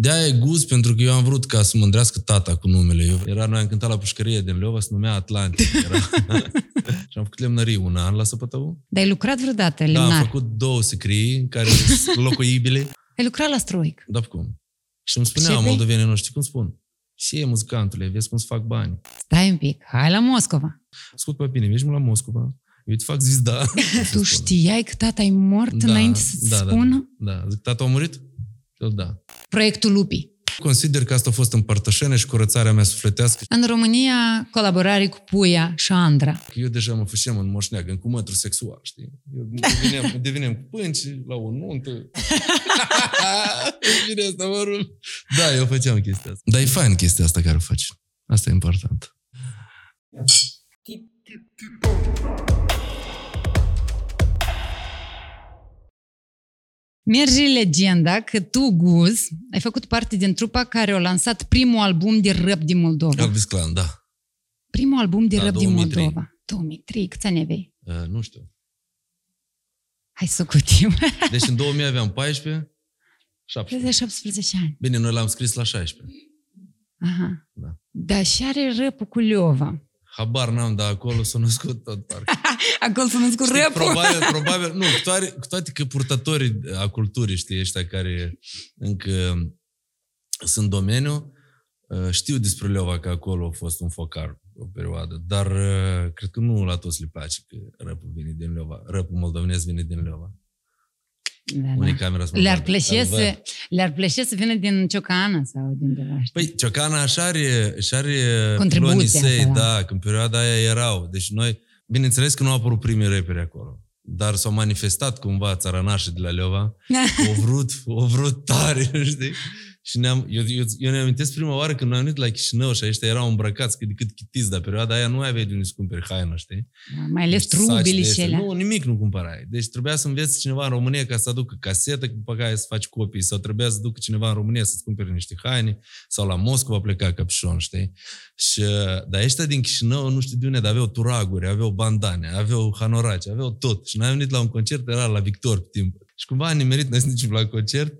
De-aia e Guz, pentru că eu am vrut ca să mă îndrească tata cu numele. Noi am cântat la pușcărie din Leova, se numea Atlantic. Și am făcut lemnării un an la Săpătău. Dar ai lucrat vreodată lemnar? Da, am făcut 2 sicrii, care sunt locuibile. Ai lucrat la stroic? Da, cum? Și îmi spuneau moldovenii noștri, cum spun? Și e muzicantule, vezi cum se fac bani. Stai un pic, hai la Moscova. Ascult pe bine, vezi la Moscova. Eu te fac zis, da. Tu știai că tata e mort înainte să-ți spună? Da, zic, tata a murit? El da. Proiectul Lupi. Consider că asta a fost împărtășenie și curățarea mea sufletească. În România, colaborare cu Puia și Andra. Eu deja mă făceam în moșneagă, în cumătru sexual, știi? Eu deveneam cu pânci, la o nuntă. Bine, asta mă rog. Da, eu făceam chestia asta. Dar e fain chestia asta care o faci. Asta e important. Merge legenda că tu, Guz, ai făcut parte din trupa care a lansat primul album de rap din Moldova. Vizclan, da. Primul album de rap din Moldova. 2003. Câți ani aveai? Nu știu. Hai să cutim. Deci în 2000 aveam 14, 17. 17 ani. Bine, noi l-am scris la 16. Aha. Da. Dar și are rap-ul cu Leova. Habar n-am, dar acolo s-a născut tot parcă. Acolo s-a născut rap-ul. Probabil, nu, cu toate că purtătorii a culturii, știi, ăștia care încă sunt în domeniu, știu despre Leova că acolo a fost un focar o perioadă, dar cred că nu la toți le place că rap-ul vine din Leova, rap-ul moldovenesc vine din Leova. Da, da. Le-ar plăcea să vină din Ciocana sau din București. Păi Ciocana așa are clonii săi, da, că în perioada aia erau. Deci noi, bineînțeles că nu au apărut primii reperi acolo, dar s-au manifestat cumva țărănașii de la Leova. Au vrut tare, știi? Și eu ne amintesc prima oară când noi am venit la Chișinău și ăștia erau îmbrăcați cât de cât chitiți, dar perioada aia nu aveai de unde să cumperi haină, știi? Da, mai ales trubile și alea. Nu, nimic nu cumpărai. Deci trebuia să înveți cineva în România ca să aducă casetă, după care să faci copii, sau trebuia să ducă cineva în România să-ți cumpere niște haine, sau la Moscova pleca Capșon, știi? Și, dar ăștia din Chișinău, nu știu de unde, dar aveau turaguri, aveau bandane, aveau hanoraci, aveau tot. Și noi am venit la un concert, era la Victor pe timp. Și cumva am nimerit, noi suntem la concert.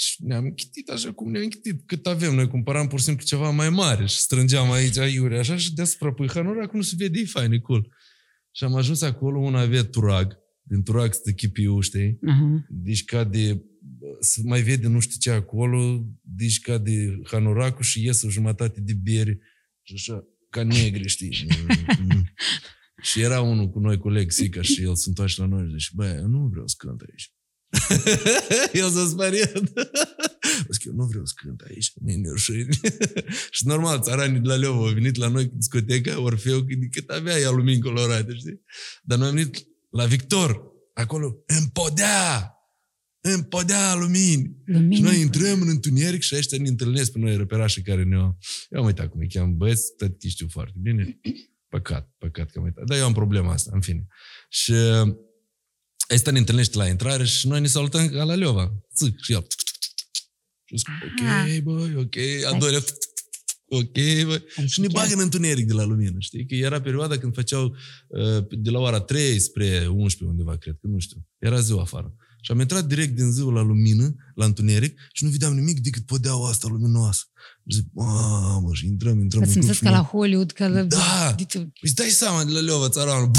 Și ne-am închitit așa cum ne-am închitit. Cât avem, noi cumpăram pur și simplu ceva mai mare și strângeam aici aiure, așa, și deasupra pe hanoracul nu se vede, e fain, e cool. Și am ajuns acolo, una avea turag, din turag stă chipiu, știi? Uh-huh. Deci ca de, să mai vede nu știu ce acolo, deci ca de hanoracul și ies o jumătate de beri și așa, ca negri, știi? Și era unul cu noi, coleg, Sica, și el se întoarce la noi și zice, băi, eu nu vreau să cânt aici. Eu s-a speriat. Eu nu vreau să cânt aici, mine rușine. Și normal, țăranii de la Leova au venit la noi în discoteca Orfeu, cât avea ea lumini colorate, știi? Dar noi am venit la Victor, acolo, în podea lumini. Și noi intrăm în întuneric și ăștia ne întâlnesc pe noi reperașii care ne-au... Eu am uitat cum îi cheam, băieți, tăti știu foarte bine. Păcat că am uitat. Dar eu am problema asta, în fine. Și... Asta ne întâlnește la intrare și noi ne salutăm ca la Leova. Zic, și el. Și zic, ok, a doilea. Ok, băi. Și ne bagă în întuneric de la lumină, știi? Că era perioada când făceau de la ora 3 spre 11 undeva, cred că, nu știu. Era ziua afară. Și am intrat direct din ziua la lumină, la întuneric, și nu vedeam nimic decât podeaua asta luminoasă. Și zic, mamă, și intrăm. Să simțeți ca la Hollywood, ca la... Da! Îți dai seama de la Leova, țăranul.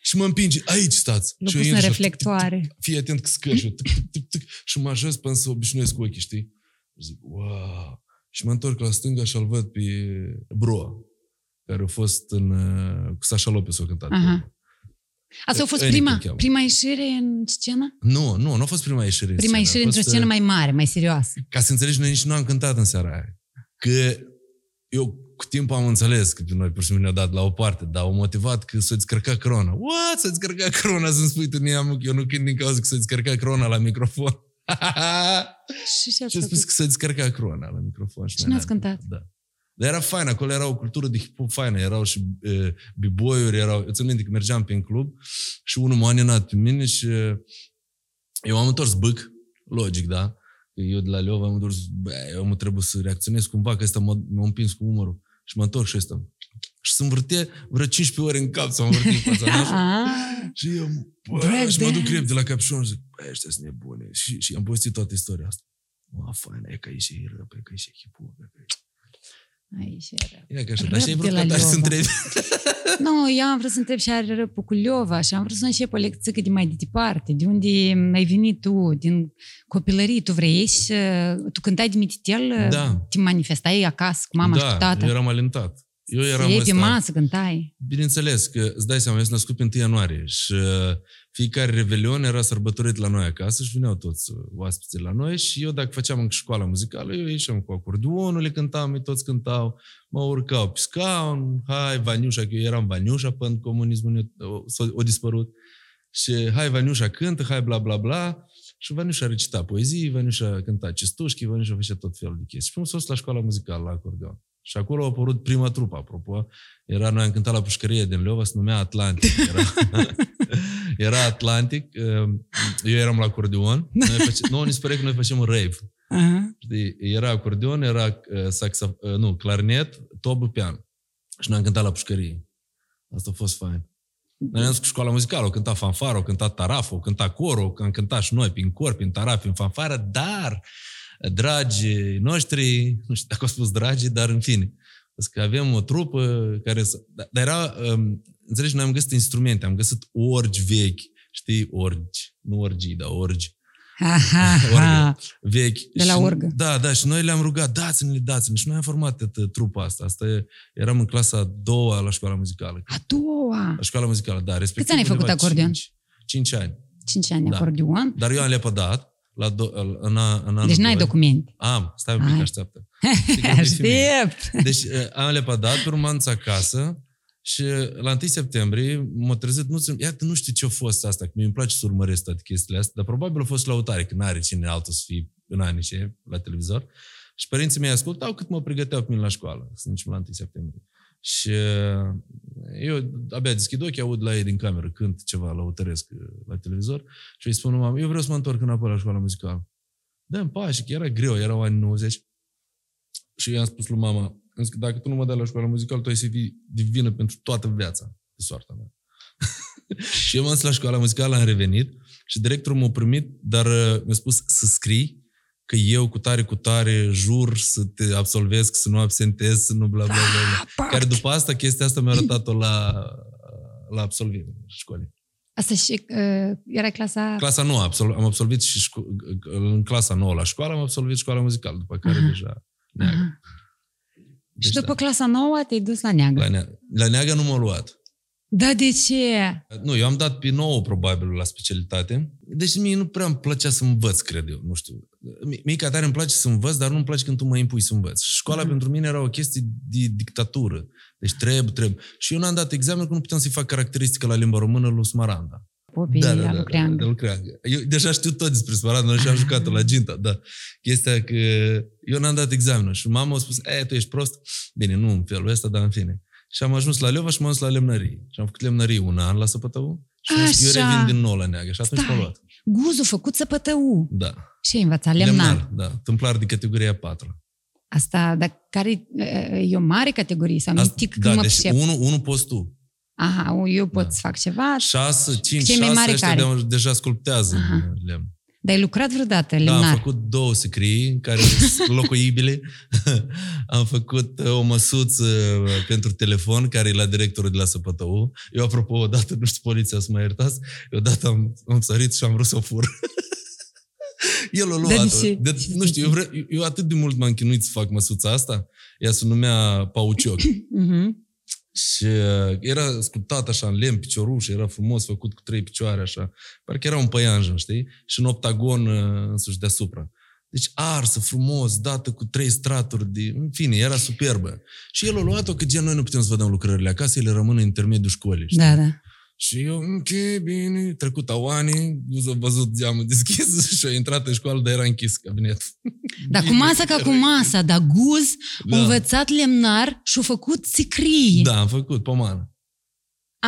Și mă împinge, aici stați. Lucru sunt reflectoare. Fii atent că scăși. Și mă ajut până să obișnuiesc cu ochii, știi? Și zic, wow! Și mă întorc la stânga și-l văd pe Broa, care a fost în... Cu Sasha Lopez o cântat. Asta a fost prima ieșire în scenă? Nu, nu a fost prima ieșire în scenă. Prima ieșire într-o scenă mai mare, mai serioasă. Ca să înțelegi, noi nici nu am cântat în seara aia. Că eu cu timpul am înțeles că noi pur și simplu ne-au dat la o parte, dar au motivat că s-o descărca crona. What? S-o descărca crona să-mi spui tu, eu nu cânt din cauza că s-o descărca crona la microfon. Și-a spus că s-o descărca crona la microfon. Și n-ați cântat. Da. Dar era fain, acolo era o cultură de hip-hop faină, erau și b-boy-uri, erau... Eu țin minte că mergeam pe un club și unul m-a aninat pe mine și eu am întors bâc, logic, da? Eu de la Leova am întors, eu trebuie să reacționez cumva, că ăsta m-a împins cu umărul și mă întorc și ăsta. Și se învârte vreo 15 ore în cap, s-a învârtit fața mea. Și eu, și mă duc rep de la Capșon și zic, ăștia sunt nebune. Și am povestit toată istoria asta. Afain, e că ești rău, e că ești echipul, e că ești... Aici e rău. Dar și-ai vrut că să întrebi. Nu, eu am vrut să întreb și are rău cu Leova și am vrut să încep o lecție de mai de departe. De unde ai venit tu, din copilărie, tu vrei și tu cântai de mititel, da. Te manifestai acasă cu mama, da, și cu tata. Da, eu eram alentat. Eu eram ăsta. Pe masă cântai. Bineînțeles că, îți dai seama, eu sunt născut pe 1 ianuarie și fiecare revelion era sărbătorit la noi acasă și veneau toți oaspeții la noi și eu, dacă făceam încă școala muzicală, eu ieșeam cu acordeonul, le cântam, ei toți cântau, mă urcau pe scaun, hai Vaniușa, că eu eram Vaniușa până comunismul o dispărut, și hai Vaniușa cântă, hai bla bla bla. Și Vaniușa recita poezii, Vaniușa cânta cestușchi, Vaniușa făcea tot felul de chestii. Și m-am dus la școala muzicală, la acordeon. Și acolo a apărut prima trupă, apropo. Era, noi am cântat la pușcărie din Leova, se numea Atlantic. Era Atlantic, eu eram la acordeon. Noi ne spune că noi facem un rave. Uh-huh. Era acordeon, era clarinet, tobă, pian. Și noi am cântat la pușcărie. Asta a fost fain. Noi ne-am dus cu școala muzicală, o cântat fanfară, o cântat tarafă, o cântat corul, am cântat și noi prin cor, prin taraf, prin fanfară, dar... dragii noștri, nu știu dacă au spus dragii, dar în fine. Pentru că avem o trupă care... Dar era... Înțelegi, noi am găsit instrumente, am găsit orgi vechi. Știi? Orgi. Nu orgii, dar orgi. Vechi. De la orgă. Da, da. Și noi le-am rugat, dați-ne. Și noi am format trupa asta. Eram în clasa a doua la școala muzicală. A doua? La școala muzicală, da. Câți ani ai făcut acordeon? 5 ani. 5 ani, da. Acordeon. Dar eu am lepădat. Deci n-ai documente. Am, stai un pic, așteaptă. Aștept! Deci am lepădat, urmanța acasă și la 1 septembrie m-a trezit, iată, nu știu ce-a fost asta, că mi-mi place să urmăresc toate chestiile astea, dar probabil a fost lăutare, că n-are cine altul să fie în anii și la televizor. Și părinții mei ascultau cât mă pregăteau pe mine la școală, să nici la 1 septembrie. Și eu abia deschid ochii, aud la ei din cameră cânt ceva, lăutăresc la televizor și îi spun mamă, eu vreau să mă întorc înapoi la școala muzicală. Dă-mi pași, că era greu, erau anii 90. Și eu i-am spus lui mama, dacă tu nu mă dai la școala muzicală, tu ai să fii divină pentru toată viața, de soarta mea. Și eu m-am dus la școala muzicală, am revenit și directorul m-a primit, dar mi-a spus să scrii că eu cu tare jur să te absolvesc, să nu absentez, să nu bla bla bla. Care după asta, chestia asta mi-a arătat-o la absolvire școlii. Asta și era clasa... Clasa 9, am absolvit și în clasa 9 la școală, am absolvit școala muzicală, după care deja neagă. Deci, și după clasa 9 te-ai dus la neagă. La neagă nu m-a luat. Da, de ce? Nu, eu am dat pe 9, probabil, la specialitate. Deci mie nu prea îmi plăcea să învăț, cred eu, nu știu. Mie ca tare îmi place să învăț, dar nu îmi place când tu mă impui să învăț. Școala pentru mine era o chestie de dictatură. Deci trebuie. Și eu n-am dat examen că nu puteam să-i fac caracteristică la limba română lui Smaranda. Popii, da, lucreangă. Eu deja știu tot despre Smaranda și am jucat-o la Ginta, da. Chestia că eu n-am dat examenul și mama a spus, tu ești prost. Bine, nu în felul ăsta, dar în fine. Și am ajuns la Leova și m-am dus la lemnărie. Și am făcut lemnărie un an la săpătău. Și eu revin din nou la neagă. Și atunci m-a luat. Guzul făcut săpătău. Da. Și ai învățat lemnar. Da. Tâmplar de categoria 4. Asta, dar care e o mare categorie? Sau mitic, da, mă deci unul poți tu. Aha, eu pot să fac ceva. 6, 5, 6, ăștia deja sculptează lemn. Dar ai lucrat vreodată lemnar? Da, am făcut 2 sicrii, care sunt locuibile. Am făcut o măsuță pentru telefon, care e la directorul de la Săpătău. Eu, apropo, odată, nu știu, poliția să mă iertați, odată am sărit și am vrut să o fur. El o luat. Nu știu, eu atât de mult m-am chinuit să fac măsuța asta. Ea se numea Paucioc. Și era sculptat așa în lemn, picioruș, era frumos, făcut cu 3 picioare așa. Parcă era un păianjen, știi? Și un octagon însuși deasupra. Deci arsă, frumos, dată cu 3 straturi de... În fine, era superbă. Și el a luat-o că gen noi nu putem să vedem lucrările acasă, ele rămân în intermediul școlii, știi? Da, da. Și eu, bine, trecut au ani, nu s-a văzut geamul deschis și a intrat în școală, dar era închis cabinetul. Dar cu masa ca cu masa, dar Guz a învățat lemnar și a făcut sicrii. Da, am făcut pomană.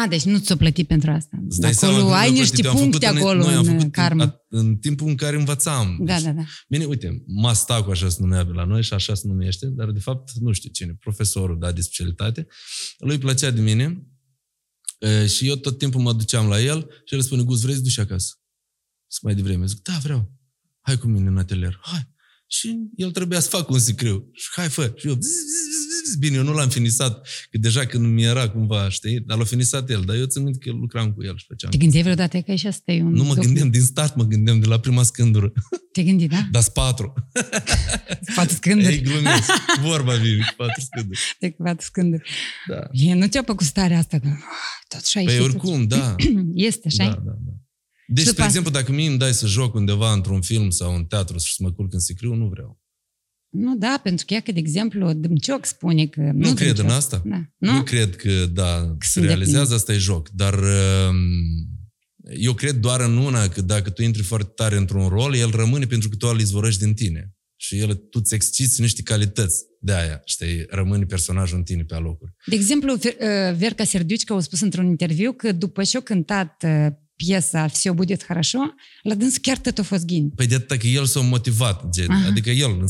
Deci nu ți-o plătit pentru asta. Acolo ai niște puncte acolo în karmă. În timpul în care învățam. Da, deci, da. Bine, uite, Mastacu așa se numea la noi și așa se numește, dar de fapt nu știu cine, profesorul de specialitate, lui plăcea de mine. Și eu tot timpul mă duceam la el și el spune, Guz, vrei să duci acasă? Să mai devreme. Zic, da, vreau. Hai cu mine în atelier. Hai. Și el trebuia să facă un sicriu. Și hai, fă. Și eu, bine, eu nu l-am finisat, că deja când mi era cumva, știi? Dar l-a finisat el. Dar eu țin minte că lucram cu el și făceam. Te gândeai vreodată că și asta e un... Nu mă gândeam, din start mă gândeam, de la prima scândură. Te gândi, da? Dar patru. Patru scânduri. Ei, glumesc. Vorba vine cu patru scânduri. Deci patru scânduri. Da. E, nu ți-a păcut starea asta? Că... Totuși ai păi și oricum, da. Este așa? Da, da, da. Deci, spre exemplu, dacă mie îmi dai să joc undeva într-un film sau în teatru și să mă culc în sicriu, nu vreau. Nu, da, pentru că ea că, de exemplu, Dâmcioc spune că... Nu cred în asta. Da. Nu? Nu cred că, da, că se realizează, asta e joc. Dar eu cred doar în una, că dacă tu intri foarte tare într-un rol, el rămâne pentru că tu îl izvorăști din tine. Și el, tu îți exciți niște calități de aia, știi, rămâne personajul în tine pe alocuri. De exemplu, Verca Serdiucica a spus într-un interviu că după ce a cântat... piesa «Все будет хорошо», la dâns chiar tot a fost ghin. Păi de atâta că el s-a motivat. Adică el,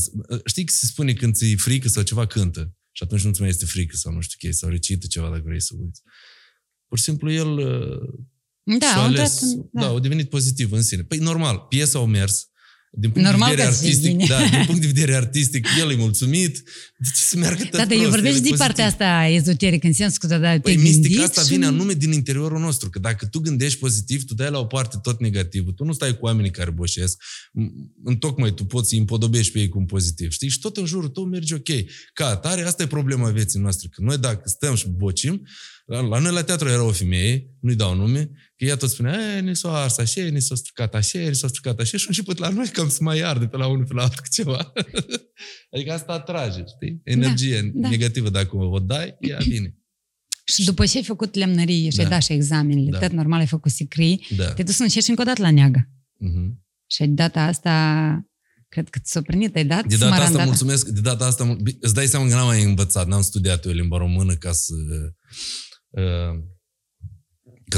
știi că se spune când ți-i frică sau ceva, cântă. Și atunci nu-ți mai este frică sau nu știu ce, sau recită ceva dacă vrei să uiți. Pur și simplu el s-a ales. Da, a devenit pozitiv în sine. Păi normal, piesa a mers. Din punct normal de vedere artistic, da, din punct de vedere artistic, el e mulțumit. De ce se meargă tăi? Da, dar eu vorbesc de partea asta ezoterică, în sensul că da, păi, mistica asta vine anume din interiorul nostru, că dacă tu gândești pozitiv, tu dai la o parte tot negativul, tu nu stai cu oamenii care boșesc, întocmai tu poți să-i împodobești pe ei cu un pozitiv, știi? Și tot în jurul tău merge ok. Ca atare, asta e problema vieții noastre, că noi dacă stăm și bocim, la noi la teatru era o femeie, nu-i dau nume, că ea tot spunea, ne s-o ars așa, ne s-o stricat așa, ne s-o stricat așa și început la noi cam să mai arde pe la unul pe la altul ceva. Adică asta atrage, știi? Energie negativă, dacă o dai, ea vine. Și după ce ai făcut lemnărie și ai dat și examenele, tot normal ai făcut sicrii, te duci să încerci încă o dată la neagă. Și ai data asta... Cred că ți-o prinit, ai dat? De data asta mulțumesc, de data asta, îți dai seama că n-am mai învățat, n-am studiat eu limba română ca să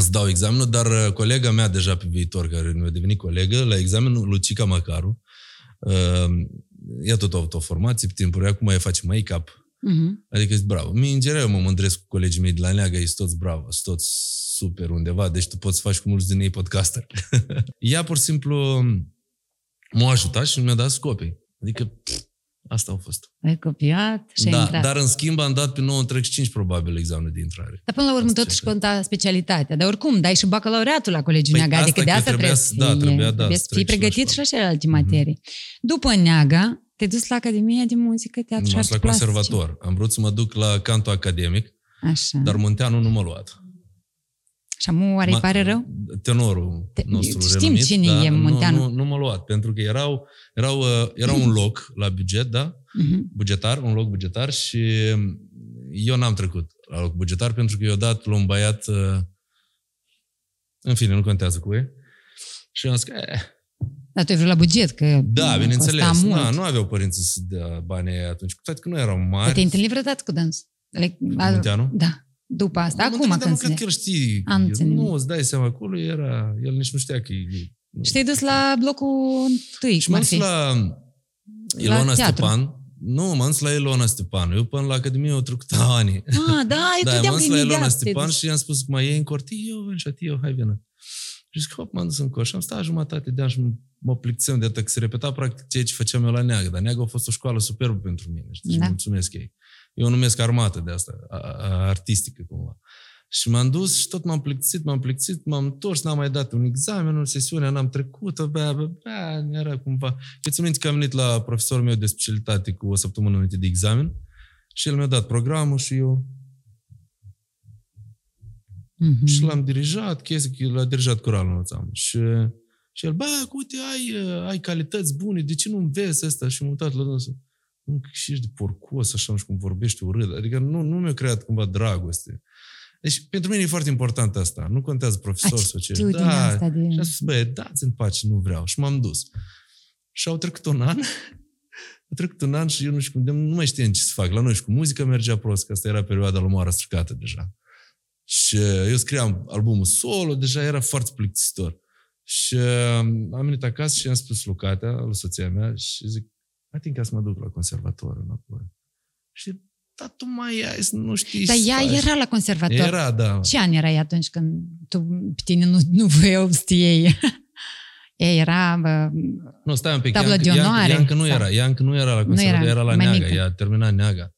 dau examenul, dar colega mea deja pe viitor, care mi-a devenit colegă, la examenul lui Cica Macaru, ea tot a avut o formație pe timpuri, acum ea face make-up, adică zic, bravo, mingerea, eu mă mândresc cu colegii mei de la Neagă, ei sunt toți bravo, sunt toți super undeva, deci tu poți să faci cu mulți din ei podcaster. Ea pur și simplu... M-a ajutat și mi-a dat scopii. Adică, asta a fost. Ai copiat și ai intrat. Dar în schimb am dat pe 9,35 probabil examenul de intrare. Dar până la urmă totuși conta specialitatea. Dar oricum, dai și bacalaureatul la colegiul Neagă. Adică de asta trebuie să fii pregătit și la celelalte materii. După Neagă, te-ai dus la Academia de Muzică, Teatru și Arte Plastice. M-am dus la conservator. Am vrut să mă duc la canto academic, dar Munteanu nu m-a luat. Și amu, oare îi pare rău? Tenorul nostru renumit. Știm cine e Munteanu. Nu m-a luat, pentru că era un loc la buget, da? Bugetar, un loc bugetar și eu n-am trecut la loc bugetar pentru că i-a dat la un băiat, în fine, nu contează cu ei. Și eu am zis că... Dar tu ai vrut la buget, că da, bineînțeles. Nu aveau părinții să dea banii atunci, cu toate că nu erau mari. Dar te-ai întâlnit vreodată cu dans? Munteanu? Da. După asta, acum când se... Nu cred că el știe. Nu, îți dai seama, acolo era... El nici nu știa că e... Și te-ai dus la blocul întâi, cum ar fi? Și m-am dus la Ilona Stepan. Nu, m-am dus la Ilona Stepan. Eu până la Academie au trecut ani. Ah, da, eu credeam că e imediat. M-am dus la Ilona Stepan și i-am spus că mai e în cort. Eu, hai, vină. Și zic, hop, m-am dus în cort. Și am stat jumătate de an și mă plictiseam de atât că se repeta practic ceea ce făceam eu la Neagă. Dar Neagă a fost o școală superbă pentru mine. Și mulțumesc ei. Eu o numesc armată de asta, artistică cumva. Și m-am dus și tot m-am plictisit, m-am întors, n-am mai dat un examen, o sesiune, n-am trecut, era cumva... Ți-ți minte că am venit la profesorul meu de specialitate cu o săptămână înainte de examen și el mi-a dat programul și eu... Și l-am dirijat, chestia că l-a dirijat coral învățam. Și el, uite, ai calități bune, de ce nu înveți asta? Și m-a uitat la dânsul. Și ești de porcos, așa cum vorbești urât. Adică nu mi-a creat cumva dragoste. Deci pentru mine e foarte important asta. Nu contează profesor sau ce. Și am spus, dați în pace, nu vreau. Și m-am dus. Și au trecut un an. Și eu nu știu cum, nu mai știam ce să fac. La noi și cu muzica mergea prost, că asta era perioada lui Moara Stricată deja. Și eu scriam albumul solo, deja era foarte plictisitor. Și am venit acasă și am spus lui Katea, lui soția mea, și zic, ating ca să mă duc la conservator înapoi. Și, dar tu mai ai, nu știi... Dar ea era la conservator. Era, da. Ce an era ea atunci când tu, pe tine nu voiau să te iei? Era nu, stai un pic, tablă de onoare. Ea încă nu era, la conservator, era la Neaga, ea termina Neaga.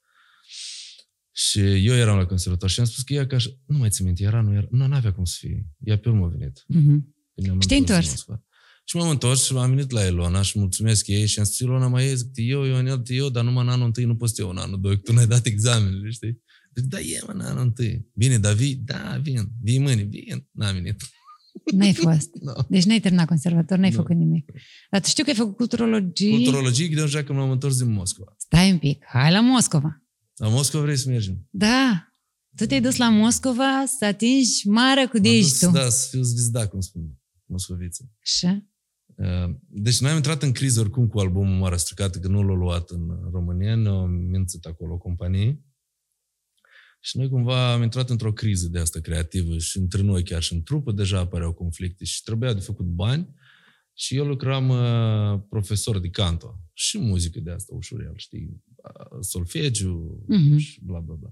Și eu eram la conservator și am spus că ea, ca nu mai țin minte, era, nu era, nu avea cum să fie. Ea pe urmă a venit. Și te-ai întors. Și m-am întors și am venit la Ilona și mulțumesc ei și am spus, Ilona, mai zic, eu, dar numai în anul întâi nu poți să iau în anul doi, că tu n-ai dat examenele, știi? Deci, da, e în anul întâi. Bine, dar vii? Da, vin mâine, n-am venit. N-ai fost. No. Deci n-ai terminat conservator, n-ai făcut nimic. Dar tu știu că ai făcut culturologie. Culturologie, de așa că m-am întors din Moscova. Stai un pic, hai la Moscova. La Moscova vrei să mergem? Da. Tu te-ai dus la Moscova să atingi marea cu degetul. Da, să fiu zvizdat, cum spun moscoviții. Și? Deci noi am intrat în criză oricum cu albumul Marea Stricată, că nu l-a luat în România, ne-a mințit acolo companii. Și noi cumva am intrat într-o criză de asta creativă și între noi chiar și în trupă deja apăreau conflicte și trebuia de făcut bani și eu lucram profesor de canto și muzică de asta ușurel, știi, solfegiu și bla bla bla.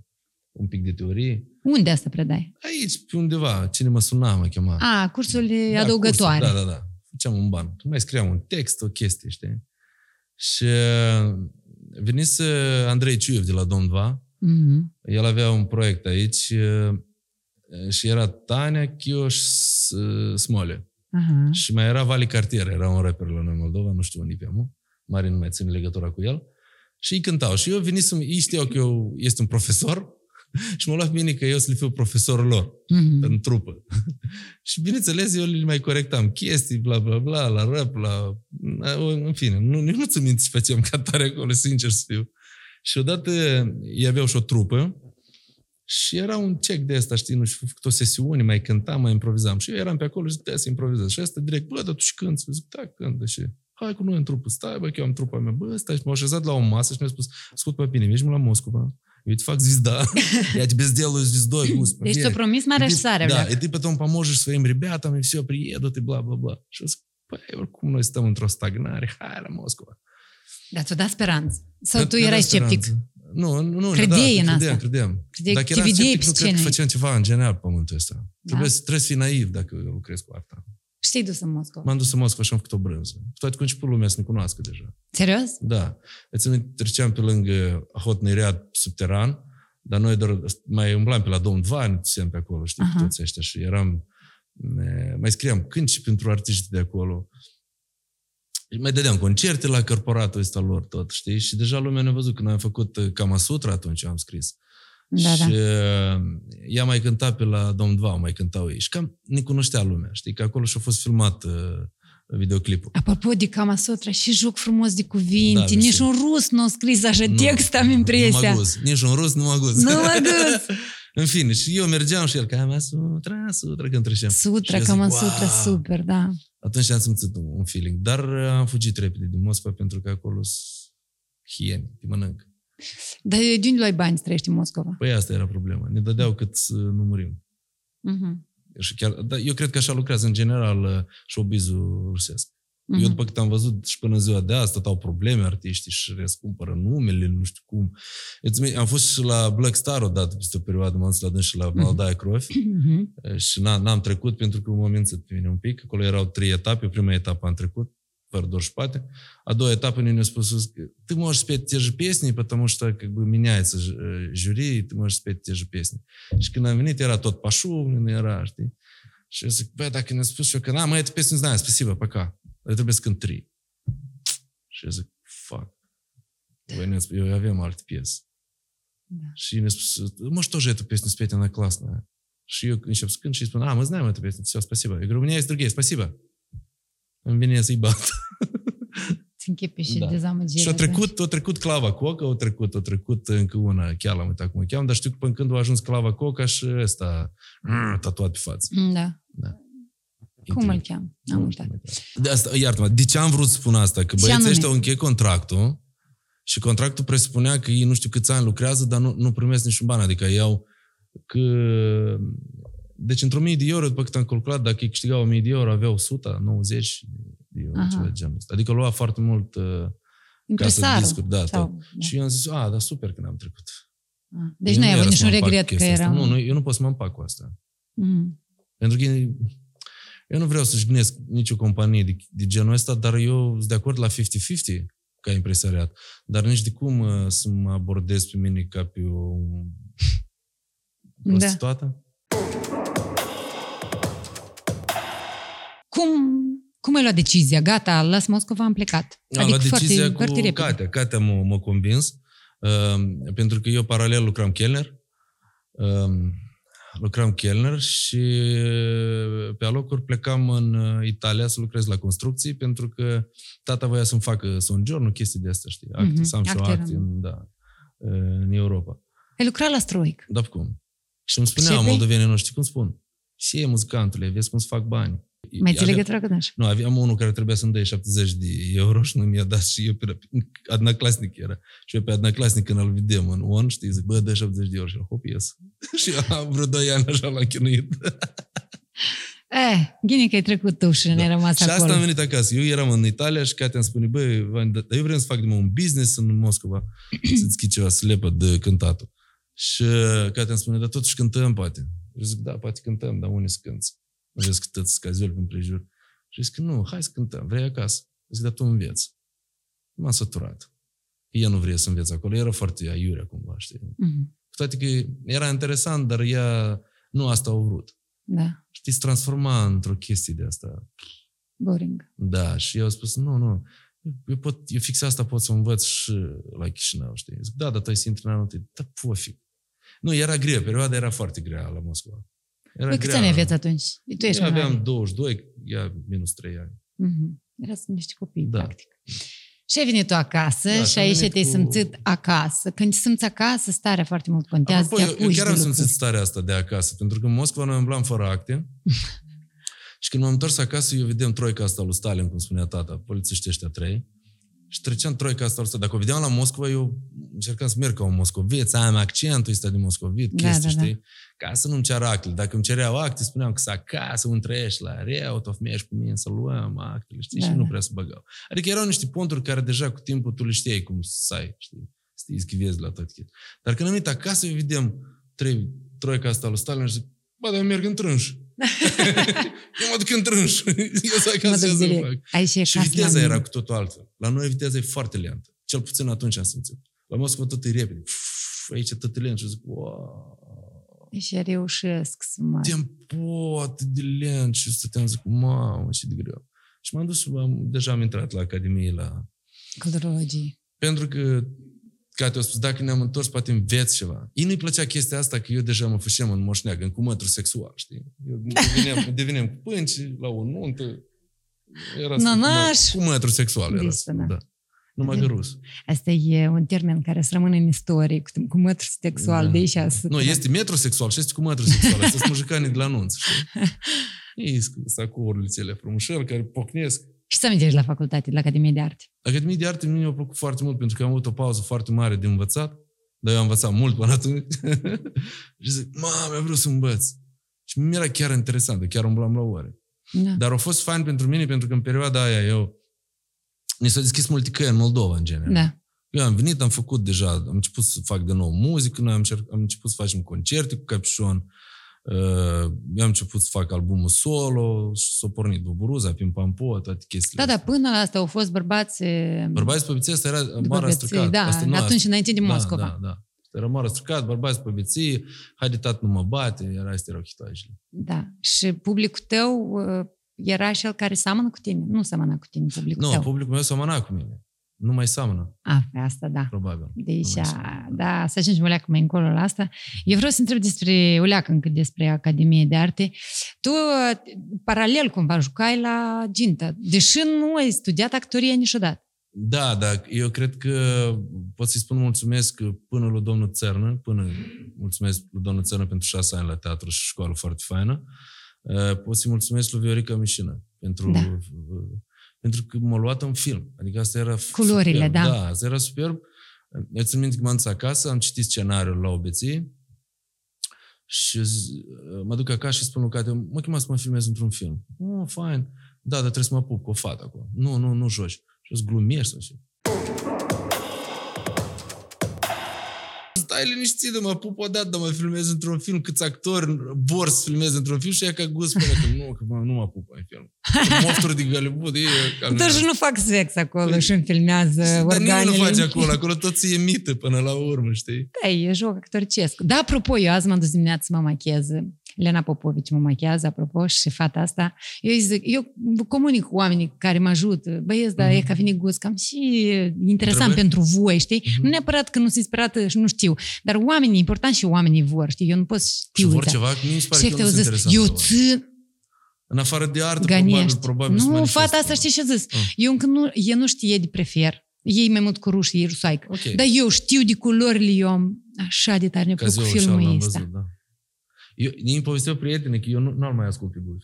Un pic de teorie. Unde asta predai? Aici, pe undeva, cine mă suna, mă chema. A, cursurile adăugătoare. Cursul, da. Făceam un ban. Mai scriam un text, o chestie, știi? Și venise Andrei Ciuiev de la Domnva. El avea un proiect aici și era Tania, Chioș, Smole. Și mai era Vali Cartier, era un rapper la noi Moldova, nu știu unde pe amu. Mari nu mai ține legătura cu el. Și îi cântau. Și eu venisem, ei știau că eu este un profesor și m-au luat bine că eu să le fiu profesorul lor în trupă. Și bineînțeles, eu le mai corectam chestii, bla, bla, bla, la rap, la... În fine, nu ți-mi minți și făceam cantare acolo, sincer să fiu. Și odată ei aveau și o trupă și era un check de asta, știi, nu știu, făcut o sesiune, mai cântam, mai improvizam. Și eu eram pe acolo și zic, da, să improvizez. Și asta direct, bă, dar tu și cânti? Eu zic, da, cântă și hai cu noi în trupă, stai, bă, că eu am trupa mea, bă, stai. Și m-au așezat la o masă și mi-au spus, ascult, pe bine, mergem la Moscova, eu te fac zizda, я тебе сделаю звездой, Гуз. Deci ți-o promis mare și sare. Da, и ты потом поможешь своим ребятам, и все, приедут, и бла-бла-бла. Și eu zic, păi, oricum noi stăm într-o stagnare, hai la Moscova. Dar ți-o da speranță? Sau tu erai sceptic? Nu, credeai în asta? Credeam. Dacă eram sceptic, nu cred că făceam ceva în general pe pământul ăsta. Trebuie să fii naiv dacă lucrezi cu arta. Și te-ai dus în Moscova? M-am dus în Moscova și am făcut o brânză. Cu toate că început lumea să ne cunoască deja. Serios? Da. Treceam pe lângă Hotnăi Riad subteran, dar noi doar mai umblam pe la Domnul Vani, ținem pe acolo, știi, cu toți ăștia. Și eram... Mai scriam cântici pentru artiști de acolo. Mai dădeam concerte la corporatul ăsta lor tot, știi? Și deja lumea ne-a văzut că noi am făcut Kama Sutra atunci, am scris. Da, și ea mai cânta pe la Domn Dva, mai cântau ei. Și cam ne cunoștea lumea, știi? Că acolo și-a fost filmat videoclipul. Apropo de Kama Sutra, și joc frumos de cuvinte. Da, nici un rus nu a scris așa text, am impresia. Nu mă guz. Nici un rus nu mă guz. În fine, și eu mergeam și el, Kama Sutra, Sutra, când treceam. Sutra, Kama Sutra, super, da. Atunci am simțit un feeling. Dar am fugit repede din Moscova pentru că acolo sunt hieni, te mănâncă. Dar de unde luai bani să trăiești în Moscova? Păi asta era problema. Ne dădeau cât să nu murim. Și chiar, dar eu cred că așa lucrează în general showbiz-ul rusesc. Eu după cât am văzut și până în ziua de azi stătau probleme artiștii și răscumpără numele, nu știu cum. Am fost și la Black Star odată, peste o perioadă, m-am dus la dâns și la Maldaia Croft și n-am trecut pentru că m-am mințit pe mine un pic. Acolo erau 3 etape, prima etapă am trecut, fără dor și pate. A doua etapă ne-a spus, ты можешь спеть те же песни, потому что как бы меняется жюри, ты можешь спеть те же песни. Și când am venit era tot pașul, era, știi? Și eu zic, bă, dacă ne-a spus eu că, na, mă, etapă, nu знаю, спасибо, пока. Dar trebuie să cânt 3. Și eu zic, fuck. Eu aveam alte piese. Da. Și ne-a spus, может, тоже эту песню спеть, она классная. Și eu încep să cânt și îi spun, мы знаем эту песню, все, спасибо. Я говорю, у меня есть другие, спасибо. Îmi vine să-i bat. Ți închipe și dezamăgirea. Și a trecut Clava Coca, a trecut încă una, chiar l-am uitat cum o cheamă, dar știu că până când a ajuns Clava Coca și ăsta tatuat pe față. Da. Cum îl cheamă? Am uitat. Iartă-mă, de ce am vrut să spun asta? Că băieții ăștia încheie contractul și contractul presupunea că ei nu știu câți ani lucrează, dar nu primesc niciun bani. Adică iau că... Deci într-o 1000 de euro, după cât am calculat, dacă îi câștigau 1000 de euro, aveau 190 de euro, ceva de genul ăsta. Adică lua foarte mult casă de discuri. Și eu am zis, dar super că n-am trecut. Deci nu ai avut niciun regret că era... Nu, eu nu pot să mă împac cu asta. Pentru că Eu nu vreau să jignesc nicio companie de genul ăsta, dar eu sunt de acord la 50-50 ca impresariat. Dar nici de cum să mă abordez pe mine ca pe o prostituată. Da. Cum ai luat decizia? Gata, las Moscova, am plecat. Am luat decizia cu Katea. Katea m-a convins. Pentru că eu paralel lucram chelner. Lucram chelner și pe alocuri plecam în Italia să lucrez la construcții, pentru că tata voia să-mi facă soggiorno, chestii de astea, știi? Acte, să am și o acte în Europa. Ai lucrat la Stroic. Da, cum? Și îmi spuneau moldovenii noștri, cum spun? Și ei, muzicantule, vezi cum se fac bani. Mai ții legătura cu nașa? Nu, aveam unul care trebuia să-mi dea 70 de euro și nu mi-a dat și eu pe adnaclasnic era. Și eu pe adnaclasnic când îl vedem în on, știi, zic, bă, dă 70 de euro și el, hop, ies. Și am vreo 2 ani așa l-am chinuit. Gine că ai trecut tu și ne-ai rămas acolo. Și asta am venit acasă. Eu eram în Italia și Katea îmi spune, bă, eu vreau să fac de mă un business în Moscova, să-ți schid ceva, să lepă de cântatul. Și Katea îmi spune, dar totuși cântăm, poate. Eu zic, da, poate cântăm, dar unii să cânți. Eu zic, tăți scaziul prin prejur. Și zic, nu, hai să cântăm, vrei acasă. Eu zic, dar tu înveți. M-am săturat. Ea nu vrea să înveți acolo. Era foarte aiurea, cumva, știi? Cu toate că era interesant, dar ea nu asta a vrut. Da. Știi, se transforma într-o chestie de asta. Boring. Da, și eu a spus, nu, eu fix asta pot să învăț și la Chișinău, știi? Eu zic, da, dar tu ai să intri în anul tăi. Da, pofic. Nu, era grea, perioada era foarte grea la Moscova. Păi câți ani aveți atunci? Tu ești aveam 22, ea minus 3 ani. Era sunt niște copii, da. Practic. Și ai venit tu acasă și aici te-ai simțit acasă. Când te simți acasă, starea foarte mult contează. Apropo, eu chiar am simțit starea asta de acasă, pentru că în Moscova noi îmblam fără acte. Și când m-am întors acasă, eu vedeam troica asta lui Stalin, cum spunea tata, polițiștii ăștia 3. Și treceam troica asta lui Stalin. Dacă o vedeam la Moscova, eu încercam să merg ca un moscovit, să am accentul ăsta de moscovit, chestii, știi? Da. Ca să nu-mi ceară actele. Dacă îmi cereau acte, spuneam că să acasă, unde trăiești la reu, tot mergi cu mine să luăm actele, știi? Da, și nu prea să băgau. Adică erau niște ponturi care deja cu timpul tu le știai cum să ai, știi? Să te ischivezi la tot chestia. Dar când am venit acasă, vedem troica asta lui Stalin și zic, bă, dar eu merg în trânș. Eu mă duc în trânș. Eu să acasă să nu fac. Și viteza era cu totul altfel. La noi viteza e foarte lentă. Cel puțin atunci am simțit. La Moscova tot e repede. Aici tot e lent și zic, wow. Și reușesc să mă... Timpul atât de lent și stăteam, zic, mamă, ce de greu. Și m-am dus, deja am intrat la Academie, la... Culturologie. Pentru că, ca te-au spus, dacă ne-am întors, poate înveți ceva. Ei nu-i plăcea chestia asta, că eu deja mă fășeam în moșneagă, în cumătru sexual, știi? Eu deveneam cu pânci, la o nuntă, era cumătru sexual. Era, da. Numai de rus. Asta e un termen care să rămână în istorie, cu mătru sexual, da. De aici... Nu, este metrosexual și este cu mătru sexual. Asta sunt mujicanii de la anunț. Ei sunt sacourile cele frumușeli care pocnesc. Și să amintești la facultate, la Academie de Arte? Academie de Arte mi-a plăcut foarte mult, pentru că am avut o pauză foarte mare de învățat, dar eu am învățat mult până atunci. Și zic, mame, vreau să învăț. Și mi-era chiar interesant, chiar umblam la ore. Da. Dar a fost fain pentru mine, pentru că în perioada aia eu... Ne s-a deschis multe căi în Moldova, în general. Da. Eu am venit, am făcut deja, am început să fac de nou muzică, noi am început să facem concerte cu Capșon, eu am început să fac albumul solo, s-a pornit Buburuza, Pim Pampo, toate chestiile. Da, astea. Da, până la asta au fost bărbați... Bărbați Păbiții, asta era Mara Străcat. Da, asta, atunci înainte din Moscova. Da. Era Mara Străcat, Bărbați Păbiții, Haide tat nu mă bate, erau hitoajele. Da, și publicul tău... Era și el care seamănă cu tine? Nu seamănă cu tine, publicul tău. Nu, publicul meu seamănă cu mine. Nu mai seamănă. Pe asta, da. Probabil. Deci, da, să ajungem o leacă mai încolo la asta. Eu vreau să întreb despre, o leacă încă despre Academie de Arte. Tu, paralel, cumva, jucai la Ginta, deși nu ai studiat actorie niciodată. Da, eu cred că pot să-i spun mulțumesc până lui domnul Țernă, mulțumesc lui domnul Țernă pentru 6 ani la teatru și școală foarte faină. Pot să-i mulțumesc lui Viorica Mișină pentru că m-a luat în film. Adică asta era Culorile, superb. Da, asta era superb. Eu țin minte că m-am dus acasă, am citit scenariul la obeție și mă duc acasă și spun lui Katea, mă chema să mă filmez într-un film. Fain. Da, dar trebuie să mă pup cu o fată acolo. Nu joci. Și o să glumești sau stai liniștit, mă pup odată, mă filmez într-un film, câți actori bors filmez într-un film și ea ca Guz spune că nu mă pup în film. Mofturi din Hollywood. Dar și nu fac sex acolo și îmi filmează organele. Dar nimeni nu face acolo, acolo tot se emită până la urmă, știi? Da, e joc actorcesc. Da, apropo, eu azi m-am dus dimineața să mă machiez. Lena Popovici mă machiază, apropo, și fata asta. Eu comunic cu oamenii care mă ajută. Băieți, dar e ca vine Guz, cam și interesant pentru voi, știi? Nu neapărat că nu sunt inspirată și nu știu, dar oamenii, important și oamenii vor, știi? Eu nu pot știu. Și vor ceva, că mi se pare că nu sunt interesant. În afară de artă, probabil nu, fata asta știi ce a zis? Eu nu știe de prefer. Ei mai mult cu rușii, ei rusaică. Okay. Dar eu știu de culorile, eu am așa de tare neplăcut filmul ăsta. Ei-mi povesteau prietene că eu nu-l mai ascult pe Guz.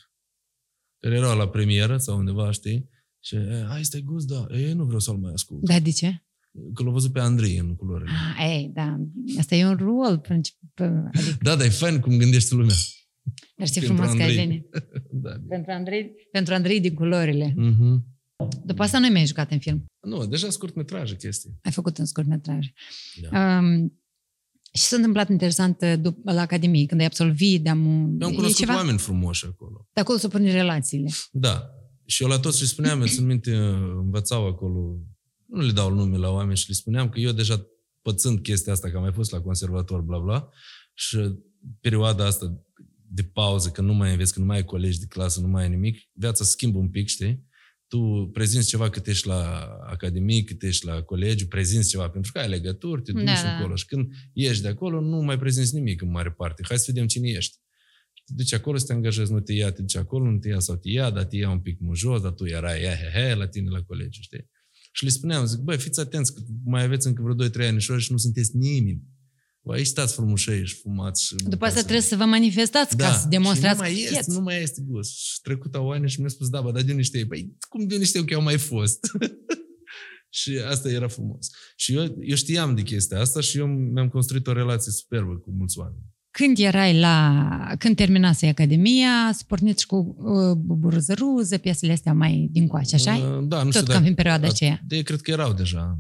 Care erau la premieră sau undeva, știi? Și, hai, stai Guz, da. Eu nu vreau să-l mai ascult. Da, de ce? Că l-a văzut pe Andrei în Culorile. Ah, ei, da. Asta e un rol principal. Adică... Da, dar e fain cum gândești lumea. Dar ce frumos că ai venit. Da, pentru Andrei din Culorile. Uh-huh. După asta nu mai ai jucat în film. Nu, deja scurtmetraje chestii. Ai făcut în scurtmetraje. Da. Și s-a întâmplat interesant la Academie, când ai absolvit, am cunoscut oameni frumoși acolo. De acolo s-o porni relațiile. Da. Și eu la toți le spuneam, îți minte, învățau acolo, nu le dau nume la oameni și le spuneam că eu deja pățând chestia asta, că am mai fost la conservator, bla bla, și perioada asta de pauză, că nu mai înveți, că nu mai ai colegi de clasă, nu mai ai nimic, viața se schimbă un pic, știi? Tu prezinți ceva cât ești la academie, cât ești la colegiu, prezinți ceva, pentru că ai legături, te duci acolo. Și când ieși de acolo, nu mai prezinți nimic în mare parte. Hai să vedem cine ești. Te duci acolo, să te angajezi, nu te ia, te duci acolo, nu te ia sau te ia, dar te ia un pic mujos, dar tu erai la tine la colegiu, știi? Și le spuneam, zic, băi, fiți atenți, că mai aveți încă vreo 2-3 anișori și nu sunteți nimeni. Bă, aici stați frumușei și fumați. Și după asta trebuie să vă manifestați ca să demonstrați. Nu mai este, Guz. Și trecut au ani și mi-a spus, da, bă, dar de unde știi? Păi, cum de unde știu că eu mai fost? Și asta era frumos. Și eu știam de chestia asta și eu mi-am construit o relație superbă cu mulți oameni. Când terminase Academia, s-a pornit și cu Buburzăruză, piesele astea mai din coace, așa? Da, nu știu. Tot cam în perioada aceea. Cred că erau deja.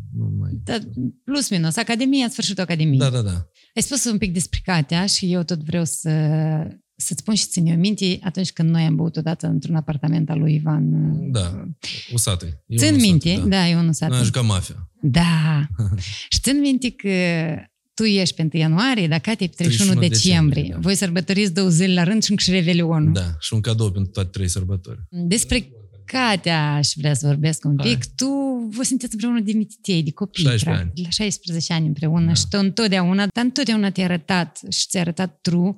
Plus minus, Academia, sfârșitul Academiei. Da, da, da. Ai spus un pic despre Katea și eu tot vreau să-ți spun și ține o minte atunci când noi am băut odată într-un apartament al lui Ivan. Da, Usate. Țin minte, da, e un Usate. N-a jucat mafia. Da. Și țin minte că tu ești pe 1 ianuarie, dar Katea e pe 31 decembrie. Da. Voi sărbătoriți 2 zile la rând și încă și Revelionul. Da, și un cadou pentru toate 3 sărbători. Despre Katea aș vrea să vorbesc un pic. Tu vă sunteți împreună de mititei, de copii. 16 ani. La 16 ani împreună. Da. Și tu întotdeauna te-ai arătat și ți-ai arătat tu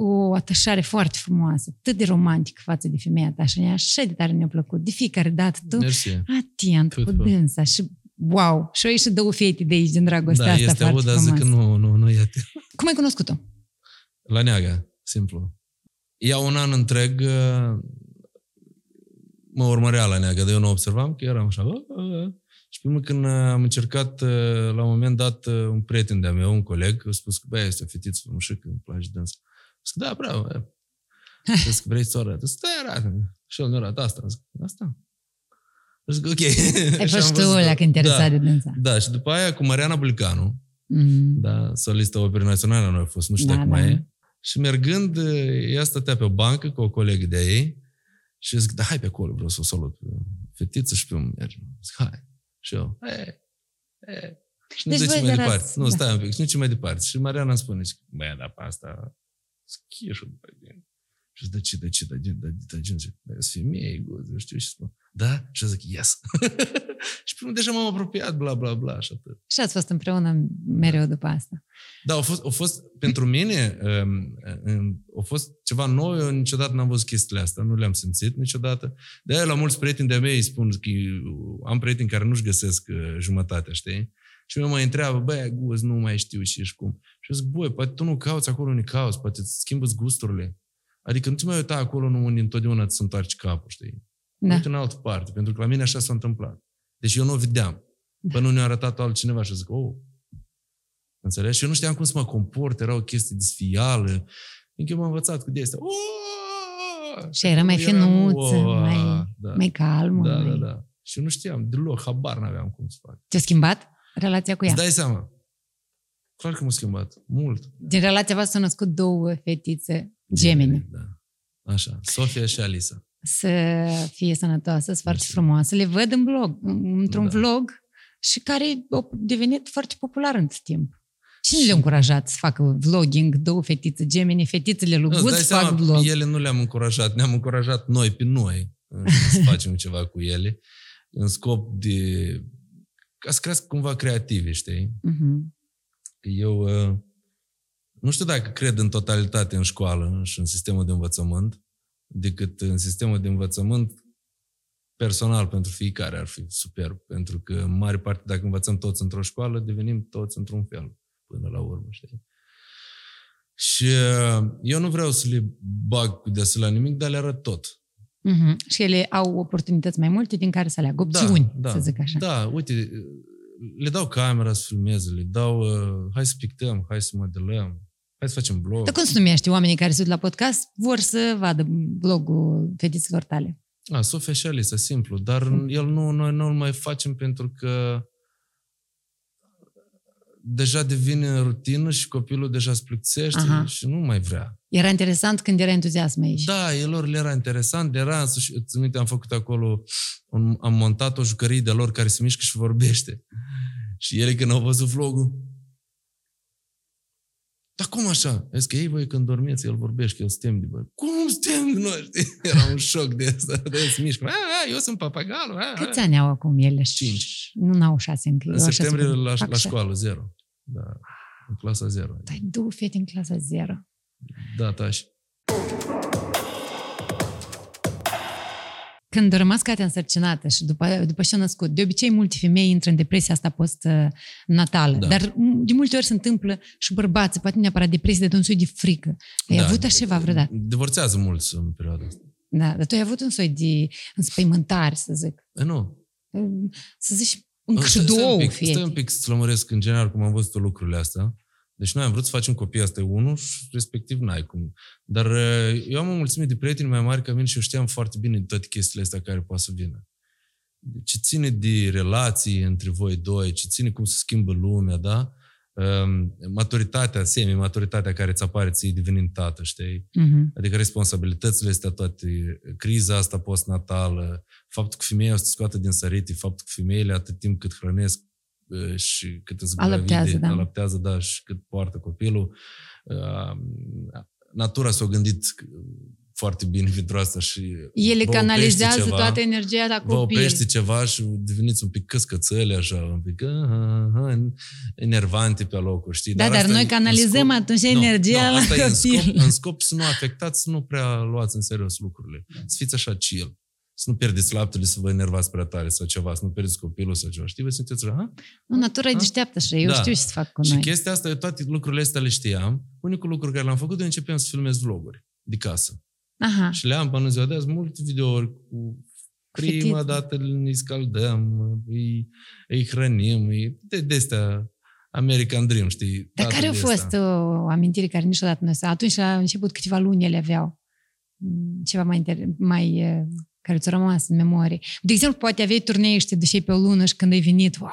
o atașare foarte frumoasă, atât de romantică față de femeia ta. Și așa de tare ne-a plăcut. De fiecare dată tu atent cu dânsa și wow! Și au ieșit 2 fete de aici, din dragostea asta foarte frumoasă. Da, este aud, dar zic că nu iată. Cum ai cunoscut-o? La Neaga, simplu. Ea un an întreg mă urmărea la Neaga, dar eu nu observam, că eram așa. Și primul când am încercat, la un moment dat, un prieten de-a meu, un coleg, a spus că, băi, este o fetiță frumușică, îmi place dansa. A spus că, da, bravo. Zic, vrei să o arăt? Zic, da, arată. Și el nu arată asta. Zic, asta? Zic, ok. Ai fost tu la când te arăta de dansa. Da, și după aia cu Mariana Bulcanu, da, solistă operă națională, noi a fost, nu știu cum mai e. Și mergând, ea stătea pe o bancă cu o colegă de-a ei și zic, da, hai pe acolo, vreau să o salut pe fetiță și pe un merg. Zic, hai. Și eu, Și nu deci mai departe. Nu, stai un pic, și nu ce mai departe. Și Mariana îmi spune, băi, dar pe asta, schișul după din. Și zic, da, ce? Sunt femeie, nu știu ce spun. Da? Și eu zic, yes. Și primul deja m-am apropiat, bla, bla, bla, și atât. Și ați fost împreună mereu după asta. Da, a fost pentru mine, a fost ceva nou, eu niciodată n-am văzut chestiile astea, nu le-am simțit niciodată. De-aia la mulți prieteni de-a mei îi spun că am prieteni care nu-și găsesc jumătatea, știi? Și eu mă întreabă, băi, Guz, nu mai știu ce și cum. Și eu zic, băi, poate tu nu cauți acolo unde cauți, poate îți schimbă-ți gusturile. Adică nu te mai uita acolo unde întotdeauna îți întoarci capul, știi? Da. Uite în altă parte, pentru că la mine așa s-a întâmplat. Deci eu nu o vedeam. Până ne-a arătat altcineva și zic, oh, înțelegi? Și eu nu știam cum să mă comport, era o chestie disfială. Încă eu m-am învățat cu de-astea. Și era mai finuță, mai calmă. Da. Și eu nu știam deloc, habar n-aveam cum să fac. Te-a schimbat relația cu ea? Îți dai seama. Clar că m-a schimbat. Mult. Din relația voastră s-au născut două fetițe gemene. Da. Așa. Sofia și Alisa. Să fie sănătoasă, să foarte frumoasă. Le văd în blog, într-un vlog și care a devenit foarte popular în timp. Cine le-a încurajat să facă vlogging? Două fetițe gemene, fetițele lui Guz fac vlog. Ele nu le-am încurajat, ne-am încurajat noi pe noi să facem ceva cu ele în scop de ca să crească cumva creative, știi? Uh-huh. Eu nu știu dacă cred în totalitate în școală și în sistemul de învățământ, decât în sistemul de învățământ personal pentru fiecare ar fi superb, pentru că în mare parte dacă învățăm toți într-o școală, devenim toți într-un fel până la urmă, știi? Și eu nu vreau să le bag cu deasă la nimic, dar le arăt tot. Mm-hmm. Și ele au oportunități mai multe din care să aleagă opțiuni, să zic așa. Da, uite, le dau camera să filmeze, le dau hai să pictăm, hai să modelăm, hai să facem blog. Dar cum se numește oamenii care se uit la podcast vor să vadă blogul fetiților tale? Sofia și Alisa, simplu, dar noi nu-l mai facem pentru că deja devine rutină și copilul deja se plictisește și nu mai vrea. Era interesant când era entuziasm aici. Da, elor le era interesant, era însuși, îți minte, am făcut acolo, am montat o jucărie de lor care se mișcă și vorbește. Și ele când au văzut vlogul, dar cum așa? Zic că ei, voi când dormiți, el vorbește, că el se tem de voi. Cum se tem de noi? Era un șoc de asta. De se mișcă. Eu sunt papagalul. Câți ani au acum ele? 5. Nu n-au 6 încă. În septembrie la școală, 0. Da, în clasa 0. Dar ai două fete în clasa 0. Da, tași. Când a rămas Katea însărcinată și după ce a născut, de obicei multe femei intră în depresia asta post-natală, dar de multe ori se întâmplă și bărbații, poate neapărat depresie de un soi de frică. Ai avut așa ceva vreodată? Divorțează mulți în perioada asta. Da, dar tu ai avut un soi de înspăimântare, să zic. Nu. Să zici, încă și două fete. Stai un pic să-ți lămăresc în general cum am văzut lucrurile astea. Deci noi am vrut să facem copii, asta e unul și respectiv n-ai cum. Dar eu am o mulțime de prieteni mai mari ca mine și eu știam foarte bine toate chestiile astea care poate să vină. Ce ține de relații între voi doi, ce ține cum se schimbă lumea, da? Maturitatea, semi-maturitatea care îți apare ție devenind tată, știi? Uh-huh. Adică responsabilitățile astea toate, criza asta postnatală, faptul că femeia o să te scoată din sărite, faptul că femeile atât timp cât hrănesc și cât îți gravide, alăptează, da, și cât poartă copilul. Natura s-a gândit foarte bine pentru asta și ele canalizează ceva, toată energia la copil. Vă oprește ceva și deveniți un pic căscățăle, așa, un pic enervante pe locuri, știi? Dar noi canalizăm atunci energia la copil. În scop să nu afectați, să nu prea luați în serios lucrurile. Să fiți așa chill. Să nu pierdeți laptele, să vă enervați prea tare sau ceva, să nu pierdeți copilul sau ceva. Știi, vă simțiți așa? Natura e deșteaptă și eu știu ce să fac cu noi. Și chestia asta, eu toate lucrurile astea le știam. Unicul lucru care l-am făcut, eu începeam să filmez vloguri de casă. Aha. Și le-am până ziua de azi multe videouri cu prima dată îi scaldăm, îi hrănim, de astea American Dream, știi? Dar care a fost o amintire care niciodată nu s-a... Atunci la început câteva luni ele aveau ceva mai care ți-a rămas în memorie. De exemplu, poate aveai turnee și te duceai pe o lună și când ai venit, wow!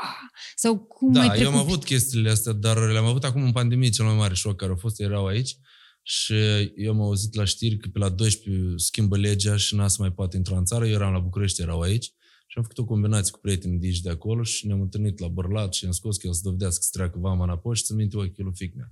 Sau cum ai trecut? Da, eu am avut chestiile astea, dar le-am avut acum în pandemie, cel mai mare șoc care a fost, erau aici și eu am auzit la știri că pe la 12 schimbă legea și n-a să mai poate intra în țară. Eu eram la București, erau aici și am făcut o combinație cu prieteni de aici de acolo și ne-am întâlnit la Bărlat și am scos că el să dovedească să treacă vama înapoi și să-mi minte ochii lui fiică-mea.